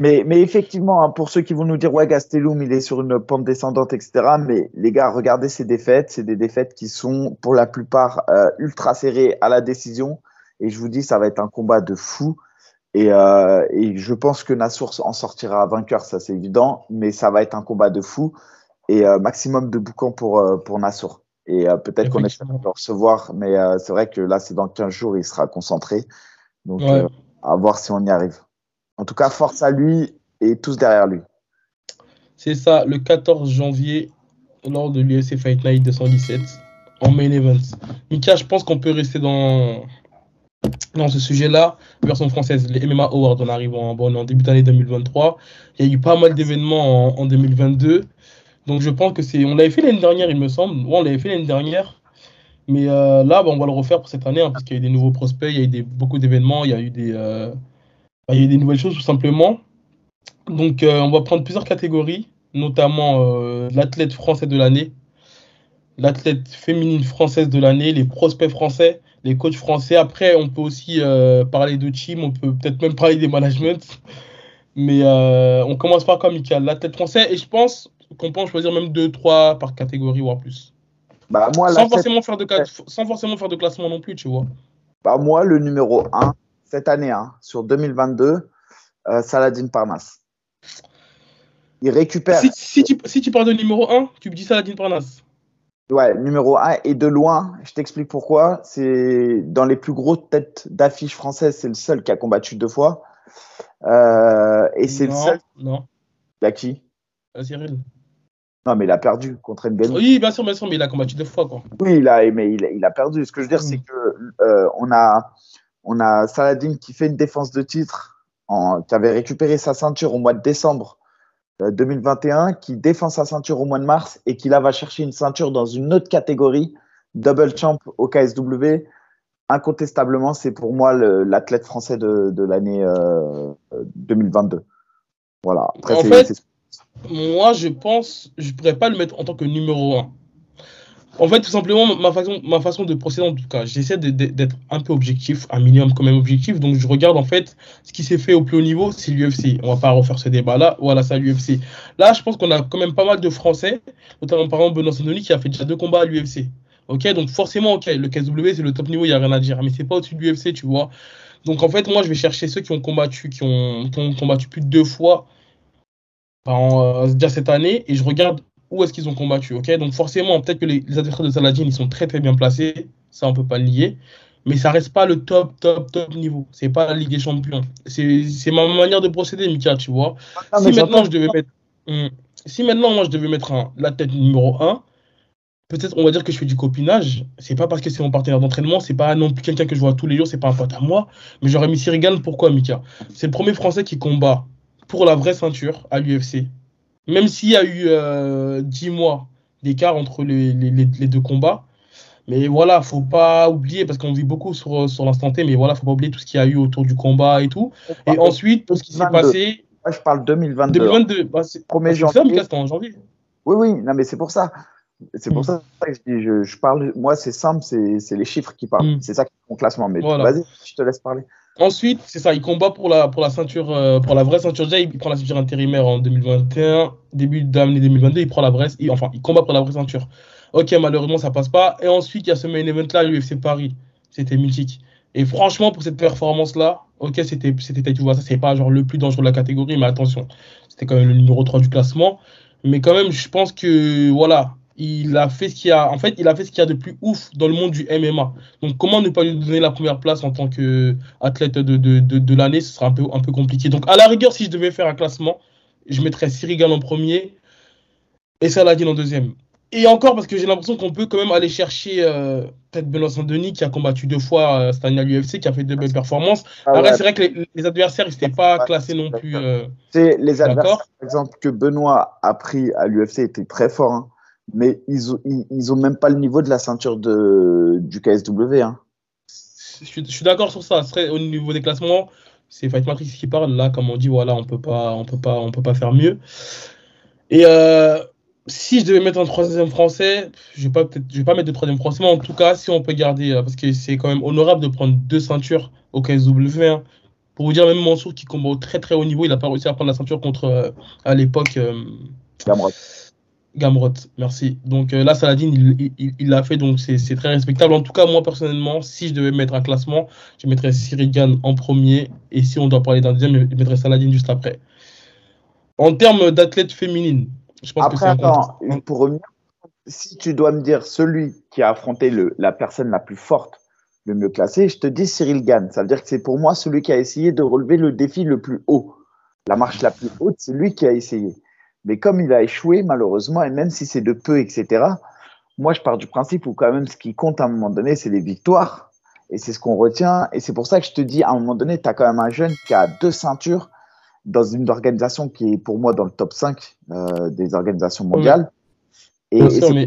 Mais, mais effectivement, pour ceux qui vont nous dire « Ouais, Gastelum, il est sur une pente descendante, et cetera » Mais les gars, regardez ces défaites. C'est des défaites qui sont pour la plupart euh, ultra serrées à la décision. Et je vous dis, ça va être un combat de fou. Et, euh, et je pense que Nassour en sortira vainqueur, ça c'est évident. Mais ça va être un combat de fou. Et euh, maximum de boucan pour, euh, pour Nassour. Et euh, peut-être qu'on espère le recevoir, mais euh, c'est vrai que là, c'est dans quinze jours, il sera concentré. Donc, ouais. euh, à voir si on y arrive. En tout cas, force à lui et tous derrière lui. C'est ça, le quatorze janvier, lors de l'U F C Fight Night deux cent dix-sept, en main event. Mika, je pense qu'on peut rester dans, dans ce sujet-là. Version française, les M M A Awards, on arrive en, bon, en début d'année deux mille vingt-trois. Il y a eu pas mal d'événements en, en deux mille vingt-deux. Donc, je pense que c'est... On l'avait fait l'année dernière, il me semble. Ouais, on l'avait fait l'année dernière. Mais euh, là, bah, on va le refaire pour cette année, hein, parce qu'il y a eu des nouveaux prospects, il y a eu des, beaucoup d'événements, il y a eu des, euh, bah, il y a eu des nouvelles choses, tout simplement. Donc, euh, on va prendre plusieurs catégories, notamment euh, l'athlète français de l'année, l'athlète féminine française de l'année, les prospects français, les coachs français. Après, on peut aussi euh, parler de team, on peut peut-être même parler des managements. Mais euh, on commence par comme Mika, l'athlète français. Et je pense qu'on peut en choisir même deux, trois par catégorie, voire plus. Bah, moi, sans, forcément faire de, sans forcément faire de classement non plus, tu vois. Bah, moi, le numéro un, cette année, hein, sur deux mille vingt-deux, euh, Saladin Parnasse. Il récupère. Si, si, tu, si tu parles de numéro un, tu me dis Saladin Parnasse. Ouais, numéro un et de loin, je t'explique pourquoi. C'est dans les plus grosses têtes d'affiche françaises, c'est le seul qui a combattu deux fois. Euh, et c'est non, le seul. Non. Il a qui ? À Cyril. Non, mais il a perdu contre Ngannou. Oui, bien sûr, bien sûr, mais il a combattu deux fois, quoi. Oui, il a, mais il, il a perdu. Ce que je veux dire, mmh. c'est que euh, on a, on a Saladin qui fait une défense de titre, en, qui avait récupéré sa ceinture au mois de décembre deux mille vingt et un, qui défend sa ceinture au mois de mars et qui là va chercher une ceinture dans une autre catégorie, double champ au K S W. Incontestablement, c'est pour moi le, l'athlète français de, de l'année euh, deux mille vingt-deux. Voilà. Après, en c'est, fait, c'est... moi, je pense, je ne pourrais pas le mettre en tant que numéro un. En fait, tout simplement, ma façon, ma façon de procéder, en tout cas, j'essaie de, de, d'être un peu objectif, un minimum quand même objectif. Donc, je regarde, en fait, ce qui s'est fait au plus haut niveau, c'est l'U F C. On ne va pas refaire ce débat-là. Voilà, c'est à l'U F C. Là, je pense qu'on a quand même pas mal de Français, notamment, par exemple, Benoît Saint-Denis, qui a fait déjà deux combats à l'U F C. OK, donc forcément, OK, le K S W, c'est le top niveau, il n'y a rien à dire. Mais ce n'est pas au-dessus de l'U F C, tu vois. Donc, en fait, moi, je vais chercher ceux qui ont combattu, qui ont, qui ont combattu plus de deux fois en, euh, déjà cette année, et je regarde où est-ce qu'ils ont combattu, ok ? Donc forcément, peut-être que les, les adversaires de Saladin, ils sont très très bien placés, ça on peut pas le nier, mais ça reste pas le top, top, top niveau, c'est pas la Ligue des Champions, c'est, c'est ma manière de procéder, Mika, tu vois. Ah, si, maintenant, je devais mettre, hum, si maintenant, moi, je devais mettre un, la tête numéro un, peut-être on va dire que je fais du copinage, c'est pas parce que c'est mon partenaire d'entraînement, c'est pas non plus quelqu'un que je vois tous les jours, c'est pas un pote à moi, mais j'aurais mis Sirigan, pourquoi, Mika ? C'est le premier Français qui combat pour la vraie ceinture à l'U F C. Même s'il y a eu euh, dix mois d'écart entre les, les, les deux combats. Mais voilà, faut pas oublier, parce qu'on vit beaucoup sur, sur l'instant T, mais voilà, faut pas oublier tout ce qu'il y a eu autour du combat et tout. Et ah, ensuite, tout ce qui s'est passé... Moi, je parle deux mille vingt-deux. deux mille vingt-deux, bah, c'est, premier c'est janvier. Ça, Mika, c'était en janvier. Oui, oui, non, mais c'est pour ça. C'est pour mmh. ça que je dis, je, je parle... Moi, c'est simple, c'est, c'est les chiffres qui parlent. Mmh. C'est ça qui est mon classement. Mais voilà. Vas-y, je te laisse parler. Ensuite, c'est ça, il combat pour la, pour la ceinture, euh, pour la vraie ceinture. Déjà, il prend la ceinture intérimaire en deux mille vingt et un, début d'année deux mille vingt-deux, il prend la vraie, et, enfin, il combat pour la vraie ceinture. Ok, malheureusement, ça passe pas. Et ensuite, il y a ce main event-là, l'U F C Paris. C'était mythique. Et franchement, pour cette performance-là, ok, c'était, c'était, tu vois, ça, c'est pas genre le plus dangereux de la catégorie, mais attention, c'était quand même le numéro trois du classement. Mais quand même, je pense que, voilà, il a fait ce qu'il y a, en fait, il a fait ce qu'il y a de plus ouf dans le monde du M M A. Donc, comment ne pas lui donner la première place en tant qu'athlète de, de, de, de l'année, ce sera un peu, un peu compliqué. Donc, à la rigueur, si je devais faire un classement, je mettrais Sirigan en premier et Saladin en deuxième. Et encore, parce que j'ai l'impression qu'on peut quand même aller chercher euh, peut-être Benoît Saint-Denis, qui a combattu deux fois euh, cette année à l'U F C, qui a fait de belles performances. Après, ah ouais, c'est vrai que les, les adversaires, ils n'étaient pas classés non plus. Euh, c'est les adversaires, d'accord. Par exemple, que Benoît a pris à l'U F C étaient très forts, hein. Mais ils ont, ils, ils ont même pas le niveau de la ceinture de, du K S W. Hein. Je, suis, je suis d'accord sur ça. Serait, au niveau des classements, c'est Fight Matrix qui parle. Là, comme on dit, voilà, on peut pas, on peut pas, on peut pas faire mieux. Et euh, si je devais mettre un troisième français, je vais pas peut-être, je vais pas mettre de troisième français, mais en tout cas, si on peut garder, parce que c'est quand même honorable de prendre deux ceintures au K S W. Hein. Pour vous dire, même Mansour qui combat au très très haut niveau, il a pas réussi à prendre la ceinture contre, euh, à l'époque. Euh, Gamrot, merci. Donc euh, là, Saladin, il, il, il l'a fait, donc c'est, c'est très respectable. En tout cas, moi, personnellement, si je devais mettre un classement, je mettrais Sirigan en premier. Et si on doit parler d'un deuxième, je mettrais Saladin juste après. En termes d'athlète féminine, je pense après, que c'est... Après, attends, un... pour revenir, si tu dois me dire celui qui a affronté le, la personne la plus forte, le mieux classé, je te dis Cyril Gane. Ça veut dire que c'est pour moi celui qui a essayé de relever le défi le plus haut. La marche la plus haute, c'est lui qui a essayé. Mais comme il a échoué, malheureusement, et même si c'est de peu, et cetera, moi, je pars du principe où quand même ce qui compte à un moment donné, c'est les victoires. Et c'est ce qu'on retient. Et c'est pour ça que je te dis, à un moment donné, tu as quand même un jeune qui a deux ceintures dans une organisation qui est pour moi dans le top cinq euh, des organisations mondiales. Oui. Et, et, sûr, mais...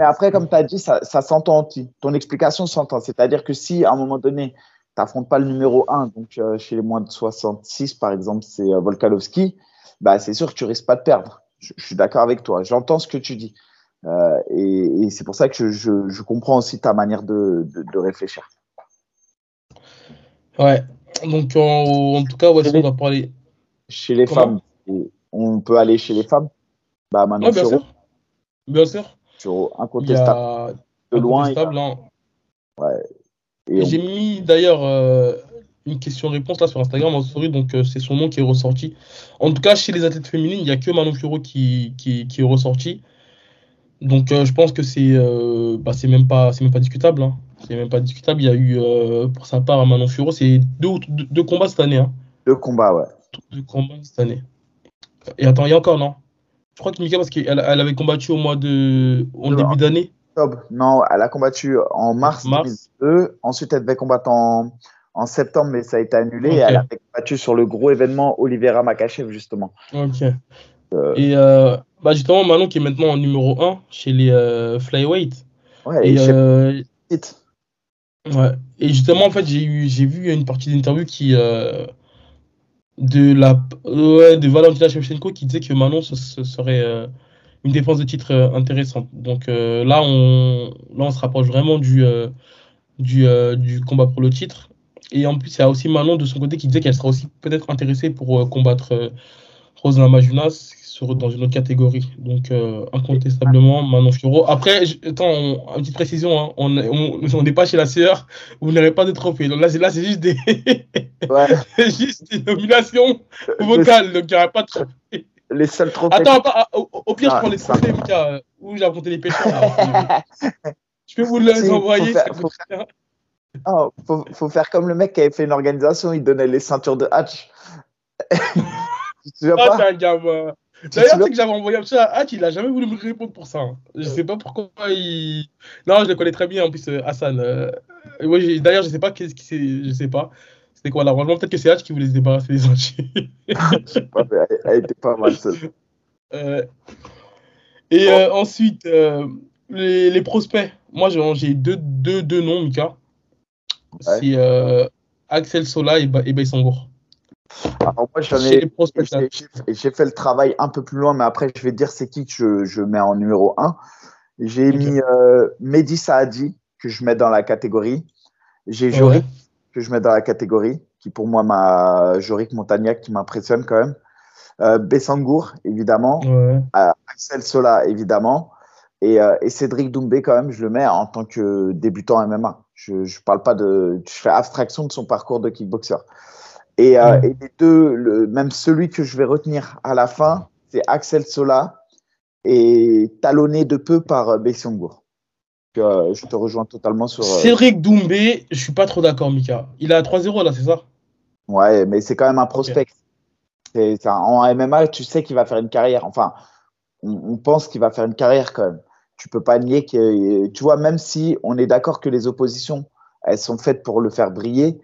et après, comme tu as dit, ça, ça s'entend. Ton explication s'entend. C'est-à-dire que si à un moment donné, tu n'affrontes pas le numéro un, donc euh, chez les moins de soixante-six, par exemple, c'est euh, Volkanovski, bah, c'est sûr que tu risques pas de perdre. Je, je suis d'accord avec toi. J'entends ce que tu dis. Euh, et, et c'est pour ça que je, je, je comprends aussi ta manière de, de, de réfléchir. Ouais. Donc, en, en tout cas, où est-ce qu'on va parler ? Chez les Comment femmes. On peut aller chez les femmes. Bah, maintenant, ouais, bien, Chiro, sûr. bien sûr. Chiro, incontestable. De loin. Incontestable, hein. Ouais. Et J'ai on... mis d'ailleurs... Euh... une question-réponse là sur Instagram en story, donc euh, c'est son nom qui est ressorti. En tout cas, chez les athlètes féminines, il n'y a que Manon Fiorot qui, qui, qui est ressorti. Donc euh, je pense que c'est, euh, bah, c'est même pas, c'est même pas discutable. Hein. C'est même pas discutable. Il y a eu, euh, pour sa part, à Manon Fiorot, c'est deux, deux, deux combats cette année. Hein. Deux combats, ouais. Deux combats cette année. Et attends, il y a encore, non ? Je crois que Mika, parce qu'elle elle avait combattu au mois de. En début d'année. Non, elle a combattu en mars, mars. deux mille deux. Ensuite, elle devait combattre en. En septembre, mais ça a été annulé. Okay. Et elle a été battue sur le gros événement Oliveira Makachev, justement. Ok. Euh... Et euh, bah justement, Manon qui est maintenant en numéro un chez les euh, flyweight. Ouais, et, et, euh... ouais. Et justement, en fait, j'ai, eu, j'ai vu une partie d'interview qui, euh, de, la, ouais, de Valentina Shevchenko qui disait que Manon, ce, ce serait euh, une défense de titre euh, intéressante. Donc euh, là, on, là, on se rapproche vraiment du, euh, du, euh, du combat pour le titre. Et en plus, il y a aussi Manon de son côté qui disait qu'elle sera aussi peut-être intéressée pour euh, combattre euh, Rosana Majunas sur, dans une autre catégorie. Donc, euh, incontestablement, Manon Fiorot. Après, je, attends, on, une petite précision, hein, on n'est pas chez la C R, vous n'aurez pas de trophée. Donc là, c'est, là, c'est juste, des ouais. juste des nominations vocales, donc il n'y aura pas de trophée. Les seuls trophées. Attends, pas, au, au pire, ah, je prends les trophées, Mika, où j'ai raconté les pêcheurs. Là, je peux vous les si, envoyer, ça coûte rien. Oh, faut, faut faire comme le mec qui avait fait une organisation, il donnait les ceintures de Hatch. Tu te souviens ah, pas t'es un gamin. D'ailleurs, c'est que j'avais envoyé un petit à Hatch, il a jamais voulu me répondre pour ça. Je sais pas pourquoi il. Non, je le connais très bien en plus, Hassan. Euh... Ouais, j'ai... D'ailleurs, je sais pas qu'est-ce qui c'est. Je sais pas. C'était quoi l'arrangement ? Peut-être que c'est Hatch qui voulait se débarrasser des entiers. Je sais pas, mais elle, elle était pas mal seule. Euh... Et bon. euh, ensuite, euh, les, les prospects. Moi, j'ai deux, deux, deux noms, Mika. Ouais. C'est euh, Axel Sola et, ba- et Baïsangour. Alors moi j'en ai, j'ai, j'ai, j'ai fait le travail un peu plus loin, mais après je vais dire c'est qui que je, je mets en numéro un. J'ai okay. mis euh, Mehdi Saadi que je mets dans la catégorie. J'ai Jorik ouais. que je mets dans la catégorie, qui pour moi m'a Jorik Montagnac qui m'impressionne quand même. Euh, Baïsangour évidemment, ouais. euh, Axel Sola évidemment, et, euh, et Cédric Doumbé quand même je le mets en tant que débutant M M A. Je, je parle pas de, je fais abstraction de son parcours de kickboxer. Et, euh, mmh. et les deux, le, même celui que je vais retenir à la fin, c'est Axel Sola et talonné de peu par Bessongour. Euh, je te rejoins totalement sur. Euh... Cédric Doumbé, je suis pas trop d'accord, Mika. Il a trois zéro là, c'est ça ? Ouais, mais c'est quand même un prospect. Okay. C'est, c'est un, en M M A, tu sais qu'il va faire une carrière. Enfin, on, on pense qu'il va faire une carrière quand même. Tu peux pas nier que, tu vois, même si on est d'accord que les oppositions, elles sont faites pour le faire briller,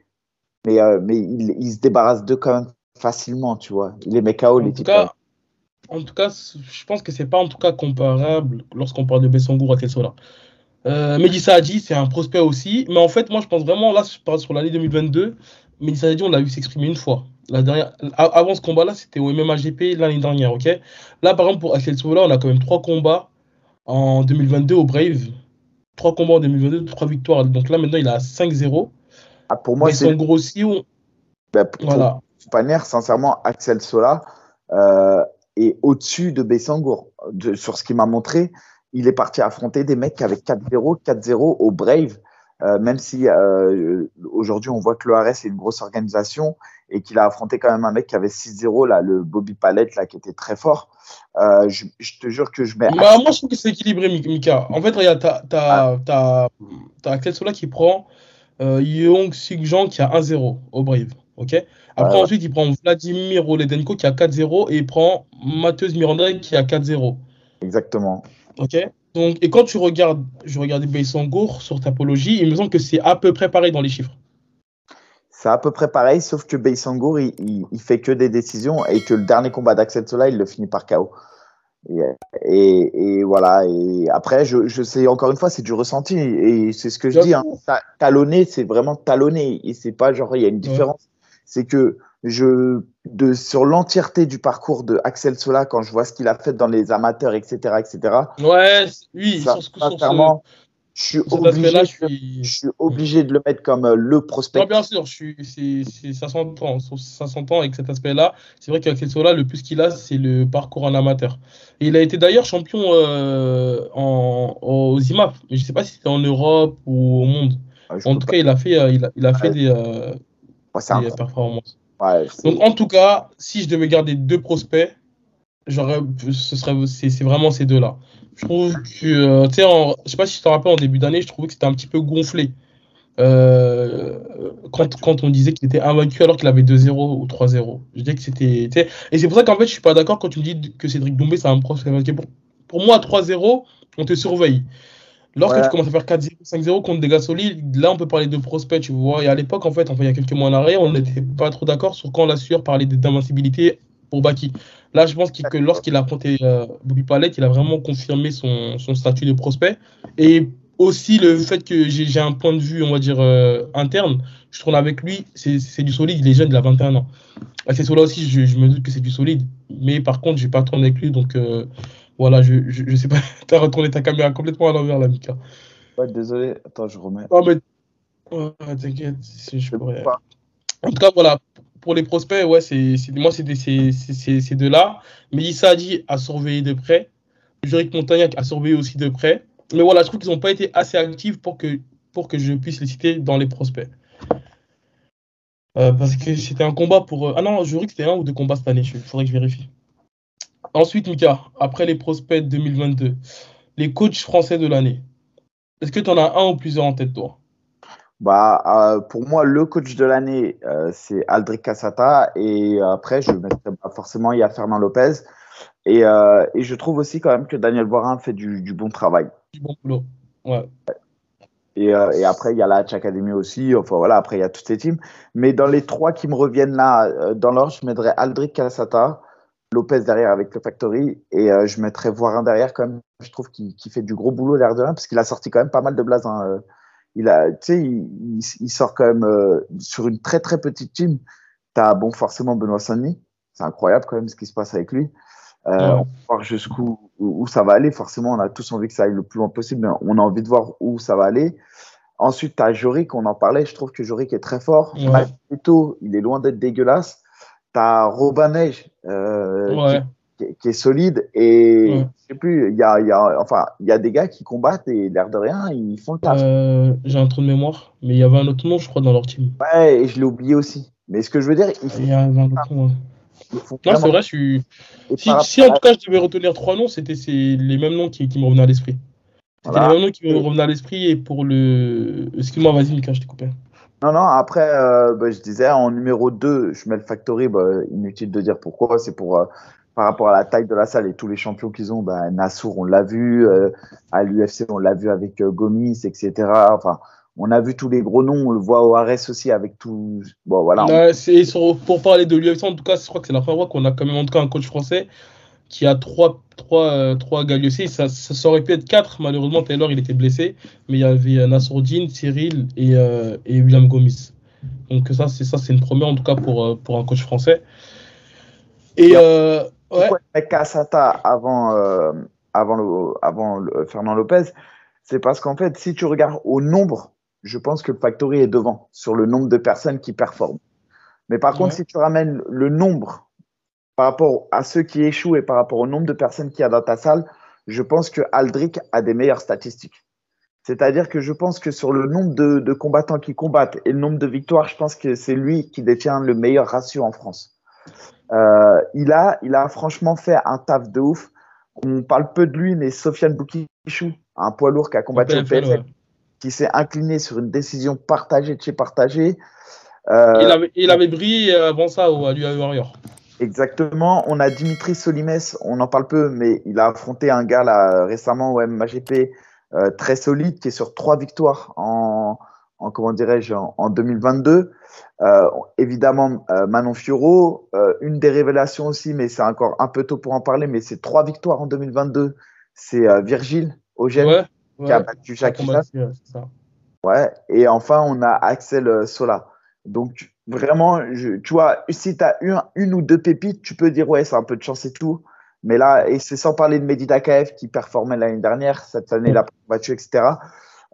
mais, euh, mais il, il se débarrasse d'eux quand même facilement, tu vois. Il les met K O, les types. En tout cas, je pense que c'est pas en tout cas comparable lorsqu'on parle de Baïsangour à Kelsola. Euh, Mehdi Saadi, c'est un prospect aussi, mais en fait, moi, je pense vraiment, là, je parle sur l'année deux mille vingt-deux, Mehdi Saadi, on l'a vu s'exprimer une fois. La dernière, avant ce combat-là, c'était au M M A G P l'année dernière, ok ? Là, par exemple, pour Kelsola, on a quand même trois combats. En deux mille vingt-deux, au Brave, trois combats en deux mille vingt-deux, trois victoires. Donc là, maintenant, il a cinq zéro. Ah, pour moi, mais c'est. Son grossi, on... bah, pour voilà. Paner, sincèrement, Axel Sola euh, est au-dessus de Baïsangour. Sur ce qu'il m'a montré, il est parti affronter des mecs avec quatre zéro, quatre zéro au Brave. Euh, même si euh, aujourd'hui on voit que l'A R E S est une grosse organisation et qu'il a affronté quand même un mec qui avait six zéro là, le Bobby Palette là, qui était très fort. Euh, je, je te jure que je mets. Bah, moi je trouve que c'est équilibré, Mika. En fait, regarde, t'as, t'as, t'as, t'as Axel Sola qui prend euh, Yeong Suk-Jang qui a un zéro au Brave. Okay, après euh... ensuite il prend Vladimir Oledenko qui a quatre zéro et il prend Mateusz Miranda qui a quatre zéro. Exactement. Ok. Donc, et quand tu regardes, je regardais Beisangour sur Tapologie, il me semble que c'est à peu près pareil dans les chiffres. C'est à peu près pareil, sauf que Beisangour, il, il, il fait que des décisions et que le dernier combat d'Axel Sola, il le finit par K O. Et, et, et voilà. Et après, je, je sais, encore une fois, c'est du ressenti et c'est ce que je dis. Hein. Talonné, c'est vraiment talonné. Et c'est pas genre, il y a une différence. Ouais. C'est que je, de, sur l'entièreté du parcours de Axel Sola, quand je vois ce qu'il a fait dans les amateurs, et cetera, et cetera. Ouais, oui, ça, sur ce, sincèrement, sur ce, je, suis obligé, là, je, suis... je suis obligé de le mettre comme euh, le prospect. Non, bien sûr, je suis, c'est, c'est cinq cents ans, sur cinq cents ans avec cet aspect-là. C'est vrai qu'Axel Sola, le plus qu'il a, c'est le parcours en amateur. Et il a été d'ailleurs champion euh, en, aux I M A F, mais je ne sais pas si c'était en Europe ou au monde. Ouais, en tout pas. cas, il a fait, euh, il a, il a ouais. fait des, euh, ouais, c'est des performances. Ouais, donc en tout cas, si je devais garder deux prospects, j'aurais, ce serait, c'est, c'est vraiment ces deux-là. Je trouve que, euh, tu sais, je sais pas si tu te rappelles, en début d'année, je trouvais que c'était un petit peu gonflé euh, quand, quand on disait qu'il était invaincu alors qu'il avait deux zéro ou trois zéro. Je disais que c'était, tu sais, et c'est pour ça qu'en fait, je suis pas d'accord quand tu me dis que Cédric Doumbé, c'est un prospect invaincu. Pour, pour moi, à trois zéro, on te surveille. Lorsque ouais. tu commences à faire quatre zéro, cinq zéro contre des gars solides, là on peut parler de prospects, tu vois. Et à l'époque, en fait, enfin, il y a quelques mois en arrière, on n'était pas trop d'accord sur quand la sueur parlait d'invincibilité pour Baki. Là, je pense que lorsqu'il a affronté euh, Bobby Palette, il a vraiment confirmé son, son statut de prospect. Et aussi le fait que j'ai, j'ai un point de vue, on va dire, euh, interne, je tourne avec lui, c'est, c'est du solide, il est jeune, il a vingt et un ans. À ces là aussi, je, je me doute que c'est du solide. Mais par contre, je n'ai pas tourné avec lui, donc. Euh, Voilà, je, je, je sais pas, t'as retourné ta caméra complètement à l'envers, là, Mika. Ouais, désolé, attends, je remets. Non, mais oh, t'inquiète, si je pourrais. Pas. En tout cas, voilà, pour les prospects, ouais, c'est, c'est, moi, c'est des, c'est, c'est, c'est, c'est de là. Mais Issa a dit à surveiller de près. Jorik Montagnac a surveillé aussi de près. Mais voilà, je trouve qu'ils n'ont pas été assez actifs pour que, pour que je puisse les citer dans les prospects. Euh, parce que c'était un combat pour. Euh... Ah non, Jorik, c'était un ou deux combats cette année, il faudrait que je vérifie. Ensuite, Mika, après les prospects deux mille vingt-deux, les coachs français de l'année, est-ce que tu en as un ou plusieurs en tête, toi ? Bah, euh, pour moi, le coach de l'année, euh, c'est Aldric Cassata. Et après, je mettrai bah, forcément il y a Fernand Lopez. Et, euh, et je trouve aussi quand même que Daniel Boirin fait du, du bon travail. Du bon boulot, ouais. ouais. Et, euh, et après, il y a la Hatch Academy aussi. Enfin, voilà, après, il y a toutes ces teams. Mais dans les trois qui me reviennent là, euh, dans l'ordre, je mettrai Aldric Cassata, Lopez derrière avec le Factory et euh, je mettrai Voirin derrière quand même. Je trouve qu'il, qu'il fait du gros boulot l'air de rien parce qu'il a sorti quand même pas mal de blazes. Hein. Il a, tu sais, il, il, il sort quand même euh, sur une très très petite team. T'as bon forcément Benoît Saint-Denis, c'est incroyable quand même ce qui se passe avec lui. Euh, ouais. On va voir jusqu'où où, où ça va aller. Forcément, on a tous envie que ça aille le plus loin possible, mais on a envie de voir où ça va aller. Ensuite, t'as Jorik, on en parlait. Je trouve que Jorik est très fort. Ouais. Mathieu Leto, il est loin d'être dégueulasse. T'as Robin Neige euh, ouais. qui, qui est solide et ouais. je sais plus, il y a, y a, enfin, il y a des gars qui combattent et l'air de rien ils font le taf. Euh, j'ai un trou de mémoire, mais il y avait un autre nom je crois dans leur team. Ouais, et je l'ai oublié aussi. Mais ce que je veux dire, ils font il y a un autre nom. Ouais. Non, vraiment... c'est vrai, je suis. Si, si en tout cas je devais retenir trois noms, c'était c'est les mêmes noms qui, qui me revenaient à l'esprit. C'était voilà. les mêmes noms qui me revenaient à l'esprit et pour le. Excuse-moi, vas-y Mika, je t'ai coupé. Non, non, après, euh, bah, je disais, en numéro deux, je mets le Factory, bah, inutile de dire pourquoi, c'est pour, euh, par rapport à la taille de la salle et tous les champions qu'ils ont, bah, Nassour, on l'a vu, euh, à l'U F C, on l'a vu avec euh, Gomis, et cetera. Enfin, on a vu tous les gros noms, on le voit au A R E S aussi avec tout. Bon, voilà. On... Euh, c'est sur, pour parler de l'U F C, en tout cas, je crois que c'est la première fois qu'on a quand même en tout cas un coach français qui a trois, trois, euh, trois gars U F C, ça, ça, ça aurait pu être quatre, malheureusement Taylor il était blessé, mais il y avait Nassourdine, Cyril et, euh, et William Gomis. Donc ça c'est ça c'est une première en tout cas pour, pour un coach français. Et euh, ouais. Cassata avant euh, avant le, avant le Fernand Lopez, c'est parce qu'en fait si tu regardes au nombre, je pense que le Factory est devant sur le nombre de personnes qui performent. Mais par ouais. contre si tu ramènes le nombre par rapport à ceux qui échouent et par rapport au nombre de personnes qu'il y a dans ta salle, je pense que Aldric a des meilleures statistiques. C'est-à-dire que je pense que sur le nombre de, de combattants qui combattent et le nombre de victoires, je pense que c'est lui qui détient le meilleur ratio en France. Euh, il a, il a franchement fait un taf de ouf. On parle peu de lui, mais Sofiane Boukichou, un poids lourd qui a combattu au P F L, qui s'est incliné sur une décision partagée de chez partagée. Euh, il, avait, il avait brillé avant ça au U F C Warrior. Exactement. On a Dimitri Solimes, on en parle peu, mais il a affronté un gars là récemment au M A G P euh, très solide, qui est sur trois victoires en, en comment dirais-je, en, en deux mille vingt-deux. Euh, évidemment, euh, Manon Fiorot, euh, une des révélations aussi, mais c'est encore un peu tôt pour en parler, mais c'est trois victoires en deux mille vingt-deux. C'est euh, Virgile Ogem, ouais, ouais, qui a battu Jacques Inas. Ouais. Et enfin, on a Axel Sola. Donc, vraiment, je, tu vois, si tu as une, une ou deux pépites, tu peux dire, ouais, c'est un peu de chance et tout. Mais là, et c'est sans parler de Mehdi Dakaev qui performait l'année dernière, cette année, il a battu, et cetera.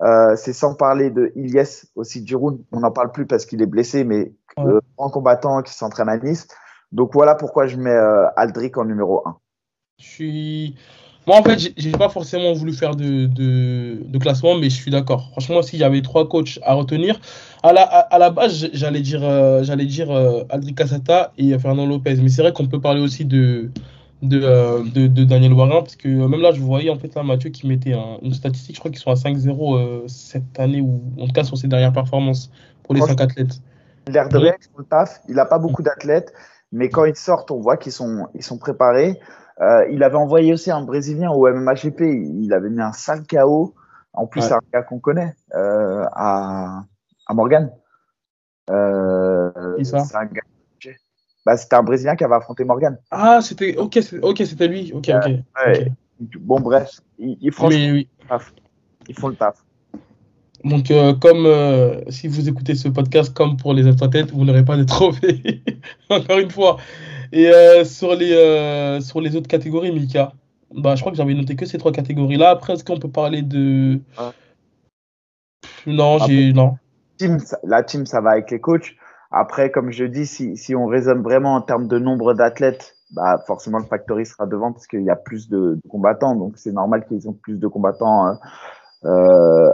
Euh, c'est sans parler de Ilyes aussi, Giroud. On n'en parle plus parce qu'il est blessé, mais ouais. euh, grand combattant qui s'entraîne à Nice. Donc, voilà pourquoi je mets euh, Aldric en numéro un. Je suis. Moi, en fait, je n'ai pas forcément voulu faire de, de, de classement, mais je suis d'accord. Franchement, s'il y avait trois coachs à retenir, à la, à, à la base, j'allais dire, euh, j'allais dire euh, Aldric Cassata et Fernand Lopez. Mais c'est vrai qu'on peut parler aussi de, de, euh, de, de Daniel Warin, parce que même là, je voyais en fait, là, Mathieu qui mettait un, une statistique, je crois qu'ils sont à cinq zéro euh, cette année, ou en tout cas sur ses dernières performances pour les cinq athlètes. L'air de rien, le taf, il n'a pas beaucoup d'athlètes, mais quand ils sortent, on voit qu'ils sont, ils sont préparés. Euh, il avait envoyé aussi un Brésilien au M M H P, il avait mis un sale K O, en plus ouais. C'est un gars qu'on connaît, euh, à, à Morgan. Euh, c'est un gars... bah, c'était un Brésilien qui avait affronté Morgan. Ah, c'était, ok, c'était, okay, c'était lui, ok, euh, ok. Ouais. Okay. Bon bref, ils, ils, font Mais, oui. le taf. ils font le taf. Donc, euh, comme euh, si vous écoutez ce podcast, comme pour les athlètes, vous n'aurez pas de trophée, encore une fois. Et euh, sur, les, euh, sur les autres catégories, Mika, bah, je crois que j'avais noté que ces trois catégories-là. Après, est-ce qu'on peut parler de… Ah. Non, Après, j'ai… Non. Team, la team, ça va avec les coachs. Après, comme je dis, si, si on raisonne vraiment en termes de nombre d'athlètes, bah, forcément, le Factory sera devant parce qu'il y a plus de, de combattants. Donc, c'est normal qu'ils ont plus de combattants… Hein. Euh,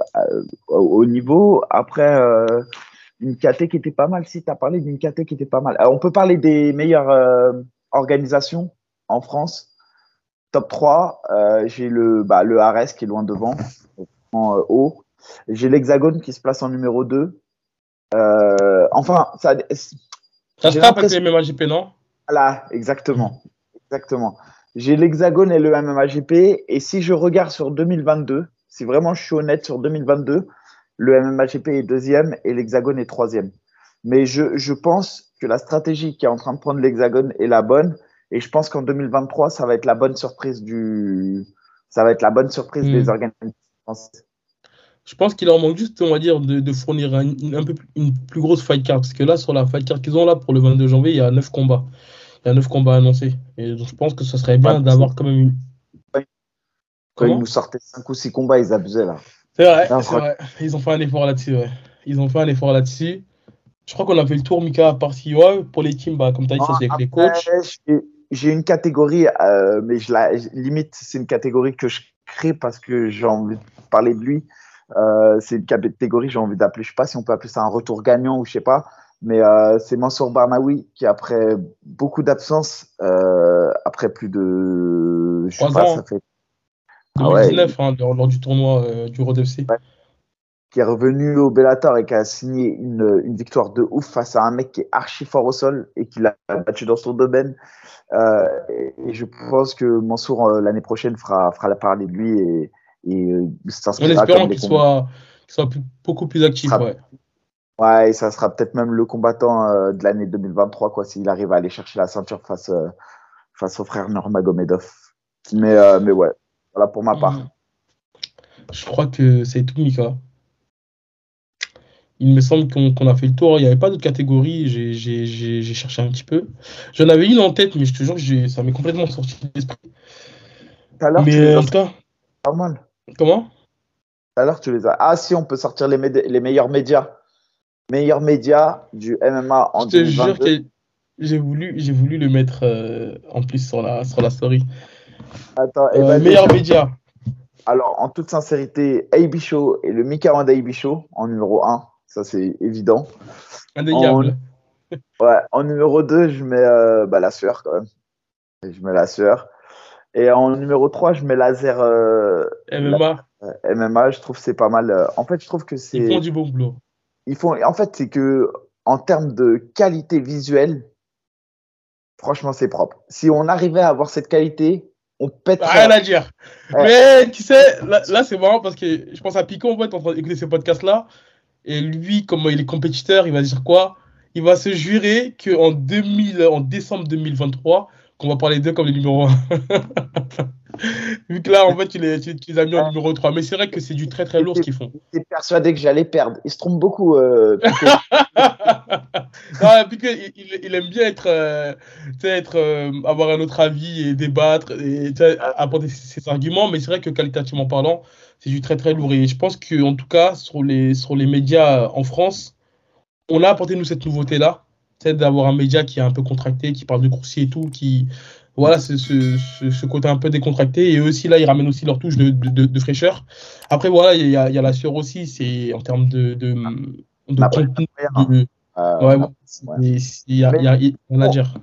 au niveau après euh, une caté qui était pas mal si tu as parlé d'une caté qui était pas mal alors, on peut parler des meilleures euh, organisations en France top trois euh, j'ai le, bah, le ARES qui est loin devant en euh, haut, j'ai l'Hexagone qui se place en numéro deux euh, enfin ça, ça se tape avec les M M A G P non là exactement, exactement j'ai l'Hexagone et le M M A G P et si je regarde sur deux mille vingt-deux si vraiment je suis honnête sur deux mille vingt-deux, le M M A G P est deuxième et l'Hexagone est troisième. Mais je, je pense que la stratégie qui est en train de prendre l'Hexagone est la bonne. Et je pense qu'en deux mille vingt-trois, ça va être la bonne surprise du, ça va être la bonne surprise mmh. des organisateurs français. Je pense qu'il leur manque juste, on va dire, de, de fournir un, un peu plus, une plus grosse fight card. Parce que là, sur la fight card qu'ils ont là pour le vingt-deux janvier, il y a neuf combats. Il y a neuf combats annoncés. Et donc, je pense que ce serait bien d'avoir quand même une. Quand Comment ils nous sortaient cinq ou six combats, ils abusaient là. C'est vrai, non, c'est vrai. Ils ont fait un effort là-dessus. Ouais. Ils ont fait un effort là-dessus. Je crois qu'on a fait le tour, Mika, à part si ouais, pour les teams, bah, comme tu as dit, ça c'est avec après, les coachs. J'ai, j'ai une catégorie, euh, mais je la limite, c'est une catégorie que je crée parce que j'ai envie de parler de lui. Euh, c'est une catégorie, j'ai envie d'appeler, je ne sais pas si on peut appeler ça un retour gagnant ou je ne sais pas, mais euh, c'est Mansour Barnaoui qui, après beaucoup d'absence, euh, après plus de. Je ne sais pas, ans. Ça fait. deux mille dix-neuf, ah ouais, hein, lors, lors du tournoi euh, du Road F C. Ouais. Qui est revenu au Bellator et qui a signé une, une victoire de ouf face à un mec qui est archi fort au sol et qui l'a battu dans son domaine. Euh, et, et je pense que Mansour, euh, l'année prochaine, fera, fera la parler de lui et, et euh, s'inscrira. En espérant qu'il soit, qu'il soit plus, beaucoup plus actif. Sera, ouais. ouais, et ça sera peut-être même le combattant euh, de l'année deux mille vingt-trois, quoi, s'il arrive à aller chercher la ceinture face, euh, face au frère Nurmagomedov. Mais, euh, mais ouais. Voilà pour ma part. Je crois que c'est tout, Mika. Il me semble qu'on, qu'on a fait le tour. Il n'y avait pas d'autres catégories. J'ai, j'ai, j'ai, j'ai cherché un petit peu. J'en avais une en tête, mais je te jure que j'ai, ça m'est complètement sorti de l'esprit. Mais en tout cas, pas mal. Comment ? Tout à l'heure, tu les as. Ah, si, on peut sortir les, médi- les meilleurs médias. Meilleurs médias du M M A en deux mille vingt-deux. Je te jure que j'ai voulu, j'ai voulu le mettre euh, en plus sur la, sur la story. Attends, euh, meilleur média. Alors, en toute sincérité, A B Show et le Mika Wanda A B Show en numéro un. Ça, c'est évident. Indéniable. En... Ouais, en numéro deux, je mets euh, bah, la sueur quand même. Et je mets la sueur. Et en numéro trois, je mets laser euh, M M A. La... M M A, je trouve que c'est pas mal. En fait, je trouve que c'est. Ils font du bon boulot. Ils font. En fait, c'est que en termes de qualité visuelle, franchement, c'est propre. Si on arrivait à avoir cette qualité, on pète. Rien à dire. Ouais. Mais tu sais, là, là, c'est marrant parce que je pense à Pico, en fait, en train d'écouter ces podcasts-là. Et lui, comme il est compétiteur, il va dire quoi ? Il va se jurer qu'en deux mille, en décembre deux mille vingt-trois, qu'on va parler d'eux comme les numéros un. Vu que là, en fait, tu les, tu, tu les as mis en numéro trois. Mais c'est vrai que c'est du très, très lourd ce qu'ils font. J'étais persuadé que j'allais perdre. Ils se trompent beaucoup. Euh, non, puis il, il aime bien être, euh, être euh, avoir un autre avis et débattre et apporter ses, ses arguments. Mais c'est vrai que qualitativement parlant, c'est du très, très lourd. Et je pense qu'en tout cas, sur les, sur les médias en France, on a apporté, nous, cette nouveauté-là. C'est d'avoir un média qui est un peu contracté, qui parle de coursier et tout, qui... Voilà, c'est ce, ce, ce côté un peu décontracté. Et eux aussi, là, ils ramènent aussi leur touche de, de, de fraîcheur. Après, voilà, il y, y a la sueur aussi, c'est en termes de... de, de la contenu, de, euh, ouais, ouais. Il y a rien à dire.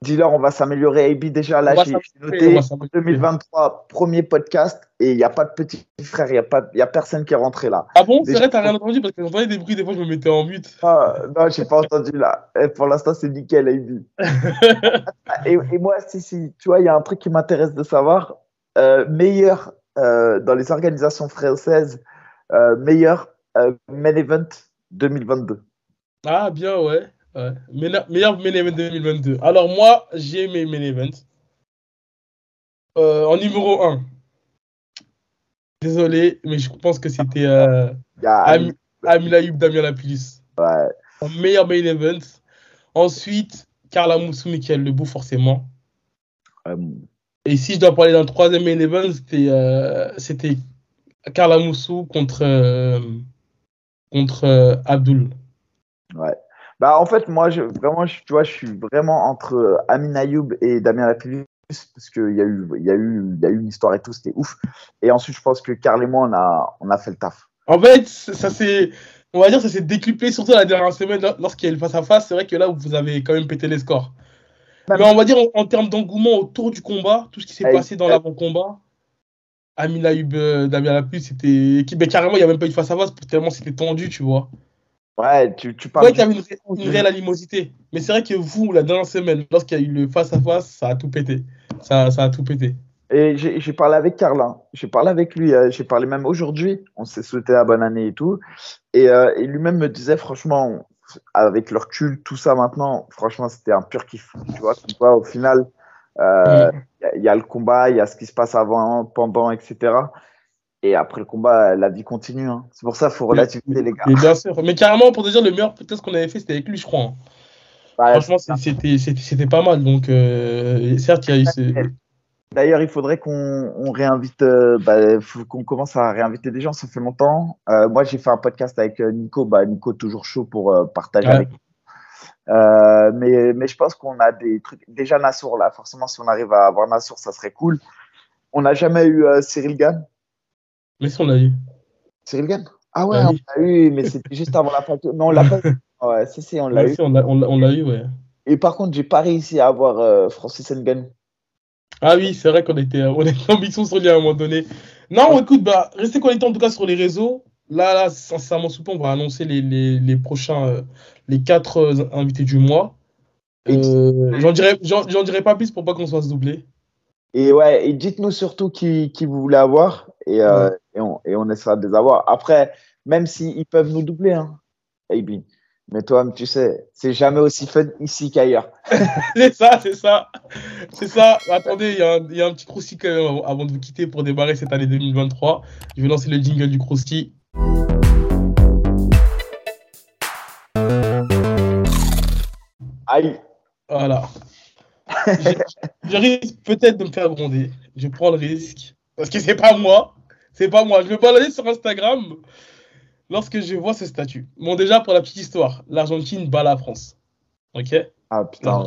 Dis-leur, on va s'améliorer. A B, déjà, là, j'ai noté deux mille vingt-trois, premier podcast, et il n'y a pas de petit frère, il n'y a, a personne qui est rentré là. Ah bon, déjà, c'est vrai, tu n'as rien entendu parce que j'entendais des bruits, des fois, je me mettais en mute. Ah, non, je n'ai pas entendu là. Et pour l'instant, c'est nickel, A B. et, et moi, si, si, tu vois, il y a un truc qui m'intéresse de savoir. Euh, meilleur euh, dans les organisations françaises, euh, meilleur euh, Main Event deux mille vingt-deux. Ah, bien, ouais. Ouais. Meilleur main event deux mille vingt-deux. Alors moi, j'ai mes main events. Euh, en numéro un. Désolé, mais je pense que c'était euh, yeah, Am- Amila Youb, Damien Lapulus. Ouais. En meilleur main event. Ensuite, Carla Moussou, Mickaël Lebou, forcément. Um. Et si je dois parler d'un troisième main event, c'était, euh, c'était Carla Moussou contre, euh, contre euh, Abdul. Ouais. Bah, en fait, moi, je, vraiment, je, tu vois, je suis vraiment entre euh, Amin Ayoub et Damien Lapillus parce qu'il y, y, y a eu une histoire et tout, c'était ouf. Et ensuite, je pense que Carl et moi, on a, on a fait le taf. En fait, ça s'est, on va dire, ça s'est décuplé, surtout la dernière semaine, lorsqu'il y a eu le face-à-face. C'est vrai que là, vous avez quand même pété les scores. Bah, mais on va dire, en, en termes d'engouement autour du combat, tout ce qui s'est hey, passé dans hey. l'avant-combat, Amin Ayoub, euh, Damien Lapillus, c'était. Qui, bah, carrément, il n'y a même pas eu face-à-face, tellement c'était tendu, tu vois. Ouais, tu, tu parles. Ouais, il y avait une, ré- une réelle animosité. Mais c'est vrai que vous, la dernière semaine, lorsqu'il y a eu le face-à-face, ça a tout pété. Ça, ça a tout pété. Et j'ai, j'ai parlé avec Carlin. J'ai parlé avec lui. Euh, j'ai parlé même aujourd'hui. On s'est souhaité la bonne année et tout. Et, euh, et lui-même me disait, franchement, avec le recul, tout ça maintenant, franchement, c'était un pur kiff. Tu vois, tu vois au final, euh, il mmh. y, y a le combat, il y a ce qui se passe avant, pendant, et cetera. Et après le combat, la vie continue. Hein. C'est pour ça qu'il faut relativiser, les gars. Et bien sûr. Mais carrément, pour te dire, le meilleur podcast qu'on avait fait, c'était avec lui, je crois. Hein. Bah, Franchement, c'est, c'était, c'était, c'était pas mal. Donc, euh, certes, il y a eu ce... D'ailleurs, il faudrait qu'on on réinvite, euh, bah, faut qu'on commence à réinviter des gens. Ça fait longtemps. Euh, moi, j'ai fait un podcast avec Nico. Bah, Nico, toujours chaud pour euh, partager ouais. avec nous. Euh, mais, mais je pense qu'on a des trucs. Déjà, Nassour, là. Forcément, si on arrive à avoir Nassour, ça serait cool. On n'a jamais eu euh, Cyril Gann. Mais si on l'a eu. Cyril Gann ? Ah ouais, on l'a eu, mais c'était juste avant la Factory. Non, on l'a pas eu. Ouais, si, si, on l'a eu. On l'a, on l'a, on l'a eu, ouais. Et par contre, j'ai pas réussi à avoir euh, Francis Ngannou. Ah oui, c'est vrai qu'on était, on était en mission sur lui à un moment donné. Non, ouais. Écoute, bah, restez connectés en tout cas sur les réseaux. Là, là, sincèrement, souvent, on va annoncer les, les, les prochains, euh, les quatre euh, invités du mois. Euh, j'en dirai, j'en, j'en dirai pas plus pour pas qu'on soit doublé. Et ouais, et dites-nous surtout qui, qui vous voulez avoir et, euh, ouais. et, on, et on essaiera de les avoir. Après, même s'ils si peuvent nous doubler, hein, A B, mais toi, tu sais, c'est jamais aussi fun ici qu'ailleurs. c'est ça, c'est ça. C'est ça. Attendez, il y a un, y a un petit croustille quand même avant de vous quitter pour démarrer cette année deux mille vingt-trois. Je vais lancer le jingle du croustille. Aïe. Voilà. je, je risque peut-être de me faire gronder. Je prends le risque. Parce que c'est pas moi. C'est pas moi. Je me baladais sur Instagram lorsque je vois ce statut. Bon, déjà, pour la petite histoire, l'Argentine bat la France. Ok ? Ah putain.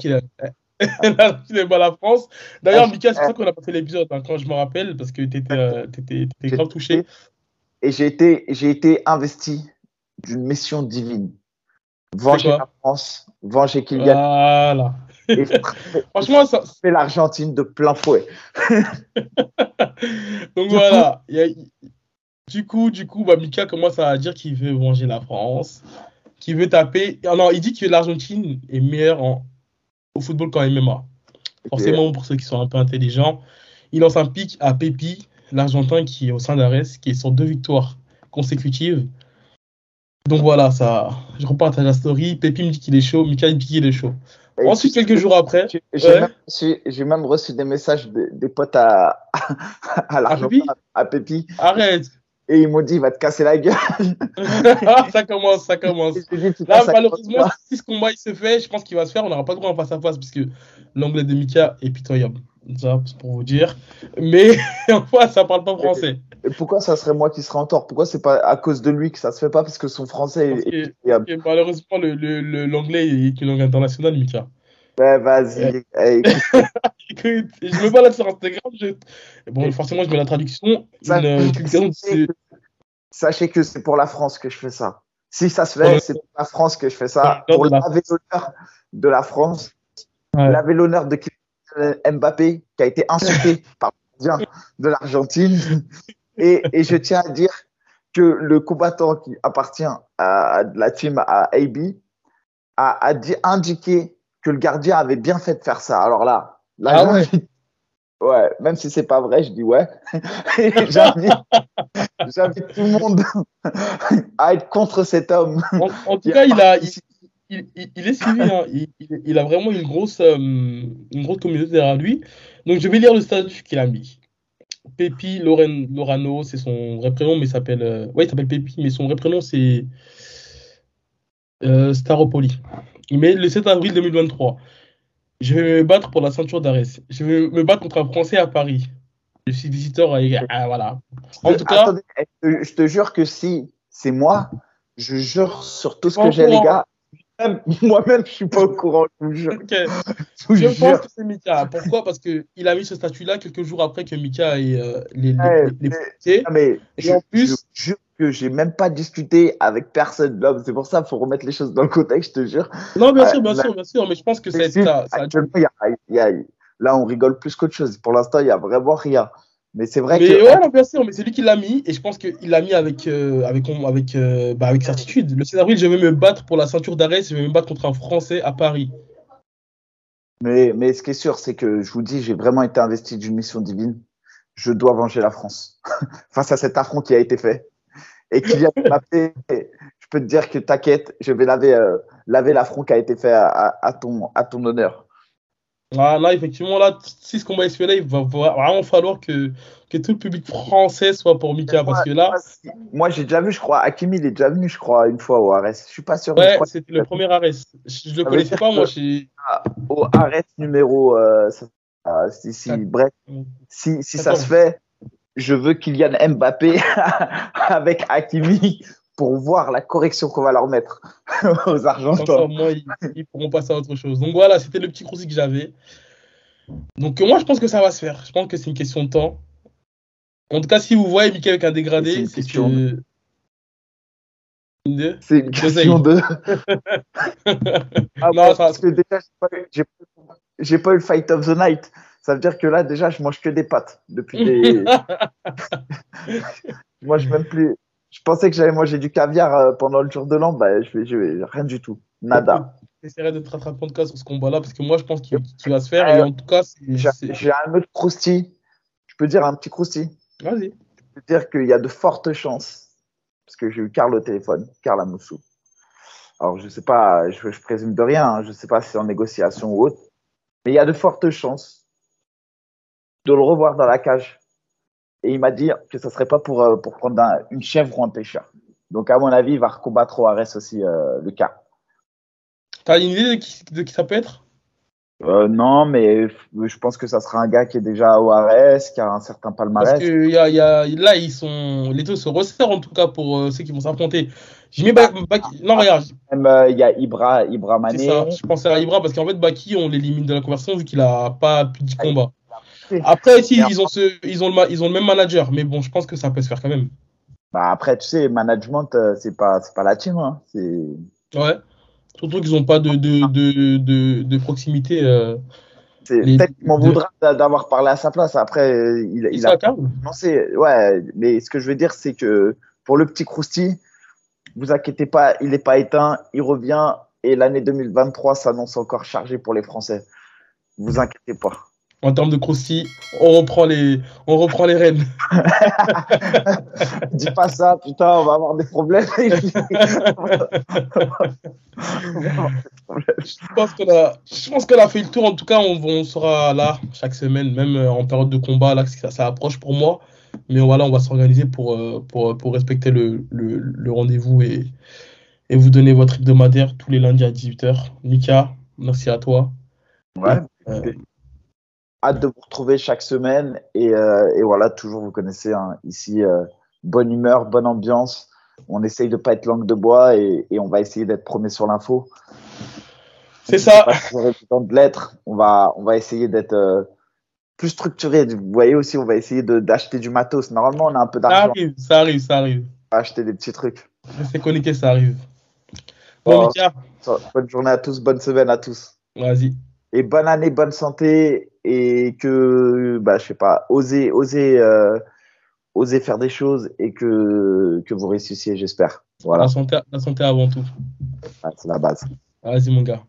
Elle a arraché les balles à France. D'ailleurs, ah, Mika, c'est pour ça qu'on a passé l'épisode, hein, quand je me rappelle, parce que tu étais euh, grave touché. Et j'ai été, j'ai été investi d'une mission divine. Venger la France, venger Kylian. Voilà. Et franchement, ça fait l'Argentine de plein fouet. Donc du voilà. Coup, y a... Du coup, du coup, bah, Mika commence à dire qu'il veut venger la France, qu'il veut taper. Ah, non, il dit que l'Argentine est meilleure en... au football qu'en M M A. Forcément, pour ceux qui sont un peu intelligents, il lance un pic à Pepi, l'Argentin qui est au sein d'A R E S, qui est sur deux victoires consécutives. Donc voilà, ça. Je repartage la story. Pepi me dit qu'il est chaud, Mika me dit qu'il est chaud. Et ensuite, tu, quelques jours après, tu, j'ai, ouais. même reçu, j'ai même reçu des messages de, des potes à, à, à l'Argentin, à, à Pepi. Arrête. Et ils m'ont dit, il va te casser la gueule. ça commence, ça commence. Dit, là, malheureusement, si ce combat il se fait, je pense qu'il va se faire. On n'aura pas de droit en face à face, parce que l'anglais de Mika est pitoyable. Ça, c'est pour vous dire. Mais en fait, ça ne parle pas français. Et pourquoi ça serait moi qui serais en tort? Pourquoi c'est pas à cause de lui que ça se fait pas? Parce que son français parce est, est pitoyable. Et malheureusement, le, le, le, l'anglais est une langue internationale, Mika. Ben, vas-y. Ouais. Écoute, je me balade sur Instagram. Je... Bon, forcément, je mets la traduction. Ça, une, une... Sachez, que, sachez que c'est pour la France que je fais ça. Si ça se fait, ouais. c'est pour la France que je fais ça. Ouais. Pour laver l'honneur de la France. Ouais. Laver l'honneur de Mbappé, qui a été insulté par le gardien de l'Argentine. Et, et je tiens à dire que le combattant qui appartient à la team à A B a, a dit, indiqué que le gardien avait bien fait de faire ça. Alors là, là ah ouais. Je... ouais, même si c'est pas vrai, je dis ouais. j'invite, j'invite tout le monde à être contre cet homme. En, en tout cas, il a, il, il, il, il est suivi. Hein. Il, il, il a vraiment une grosse, euh, une grosse communauté derrière lui. Donc, je vais lire le statut qu'il a mis. Pepi Loren, Lorano, c'est son vrai prénom, mais il s'appelle. Euh... Ouais, il s'appelle Pepi, mais son vrai prénom c'est euh, Staropoli. Mais le sept avril deux mille vingt-trois, je vais me battre pour la ceinture d'A R E S. Je vais me battre contre un Français à Paris. Je suis visiteur et ah, voilà. En tout cas, attendez, je te jure que si c'est moi, je jure sur tout ce que j'ai, courant. Les gars. Même, moi-même, je suis pas au courant. Je, okay. je, je pense que c'est Mika. Pourquoi? Parce que il a mis ce statut-là quelques jours après que Mika ait euh, les ouais, les, les mais, et en plus, je jure que j'ai même pas discuté avec personne. Là, c'est pour ça, faut remettre les choses dans le contexte. Je te jure. Non, bien euh, sûr, bien là, sûr, bien sûr. Mais je pense que c'est si, ça. ça a... y a, y a, là, on rigole plus qu'autre chose. Pour l'instant, il y a vraiment rien. Mais c'est vrai mais que. Ouais, non, bien sûr, mais c'est lui qui l'a mis, et je pense qu'il l'a mis avec, euh, avec, avec, euh, bah, avec certitude. Le sept avril, je vais me battre pour la ceinture d'A R E S, je vais me battre contre un Français à Paris. Mais, mais ce qui est sûr, c'est que je vous dis, j'ai vraiment été investi d'une mission divine. Je dois venger la France face à cet affront qui a été fait. Et qui vient de m'appeler. Je peux te dire que t'inquiète, je vais laver, euh, laver l'affront qui a été fait à, à, à, ton, à ton honneur. Ah non, effectivement, là, si ce combat est fait là, il va vraiment falloir que, que tout le public français soit pour Mika. Moi, parce que là... moi, j'ai déjà vu, je crois, Hakimi, il est déjà venu, je crois, une fois au A R E S. Je suis pas sûr. Ouais, c'était le premier A R E S. Je ne le connaissais pas, moi. J'ai... Au A R E S numéro... Euh, ça, euh, si, si, ah. Bref, si, si ça se fait, je veux Kylian Mbappé avec Hakimi pour voir la correction qu'on va leur mettre aux Argentins. Comme ça, au moins, ils, ils pourront passer à autre chose. Donc voilà, c'était le petit croussi que j'avais. Donc moi, je pense que ça va se faire. Je pense que c'est une question de temps. En tout cas, si vous voyez Mika avec un dégradé, c'est une c'est question que... de... De... C'est une question de... ah, non, parce, parce que déjà, j'ai pas, eu, j'ai pas eu le fight of the night. Ça veut dire que là, déjà, je mange que des pâtes depuis des... je mange même plus... Je pensais que j'avais mangé du caviar pendant le jour de l'an, bah, je vais, je vais, rien du tout, nada. J'essaierai de te rattraper en tout cas sur ce combat-là, parce que moi, je pense qu'il, qu'il va se faire. Euh, et en tout cas, c'est, j'ai, c'est... j'ai un autre croustille. Je peux dire un petit croustille. Vas-y. Je peux dire qu'il y a de fortes chances, parce que j'ai eu Carl au téléphone, Carl Amoussou. Alors, je sais pas, je, je présume de rien, hein, je sais pas si c'est en négociation ou autre, mais il y a de fortes chances de le revoir dans la cage. Et il m'a dit que ça serait pas pour, euh, pour prendre un, une chèvre ou un pêcheur. Donc, à mon avis, il va recombattre au A R E S aussi, euh, le cas. Tu as une idée de qui, de qui ça peut être? Euh, non, mais je pense que ça sera un gars qui est déjà au A R E S, qui a un certain palmarès. Parce que y a, y a, là, ils sont, les deux se resserrent en tout cas pour euh, ceux qui vont s'affronter. Jimmy ba- ba- non, regarde. Il euh, y a Ibra, Ibra Mané. C'est ça, je pensais à Ibra parce qu'en fait, Baki, on l'élimine de la conversion vu qu'il n'a pas plus de combat. Après, si, ils, ont ce, ils, ont le, ils ont le même manager, mais bon, je pense que ça peut se faire quand même. Bah après, tu sais, management, euh, c'est, pas, c'est pas la team. Hein, c'est... Ouais. Surtout qu'ils n'ont pas de, de, de, de, de proximité. Euh, c'est, les, peut-être qu'on de... voudra d'avoir parlé à sa place. Après, il, il a commencé. Ouais, mais ce que je veux dire, c'est que pour le petit Crousti, vous inquiétez pas, il n'est pas éteint, il revient. Et l'année deux mille vingt-trois s'annonce encore chargée pour les Français. Vous inquiétez pas. En termes de Crousti, on reprend les, on reprend les rênes. Dis pas ça, putain, on va avoir des problèmes. je, pense qu'on a, je pense qu'on a fait le tour. En tout cas, on, on sera là chaque semaine, même en période de combat, là, ça, ça approche pour moi. Mais voilà, on va s'organiser pour, pour, pour respecter le, le, le rendez-vous et, et vous donner votre hebdomadaire tous les lundis à dix-huit heures. Nika, merci à toi. Ouais. Et, euh, hâte de vous retrouver chaque semaine et, euh, et voilà, toujours vous connaissez hein, ici, euh, bonne humeur, bonne ambiance, on essaye de ne pas être langue de bois et, et on va essayer d'être premier sur l'info. C'est ça. Pas toujours évident de l'être, on va, on va essayer d'être euh, plus structuré, vous voyez aussi, on va essayer de, d'acheter du matos, normalement on a un peu d'argent. Ça arrive, ça arrive, ça arrive. On va acheter des petits trucs. C'est connecté, ça arrive. Bon, bon, bonne journée à tous, bonne semaine à tous. Vas-y. Et bonne année, bonne santé. Et que, bah, je sais pas, osez, osez, euh, osez faire des choses et que, que vous réussissiez, j'espère. Voilà. La santé, la santé avant tout. Ah, c'est la base. Vas-y, mon gars.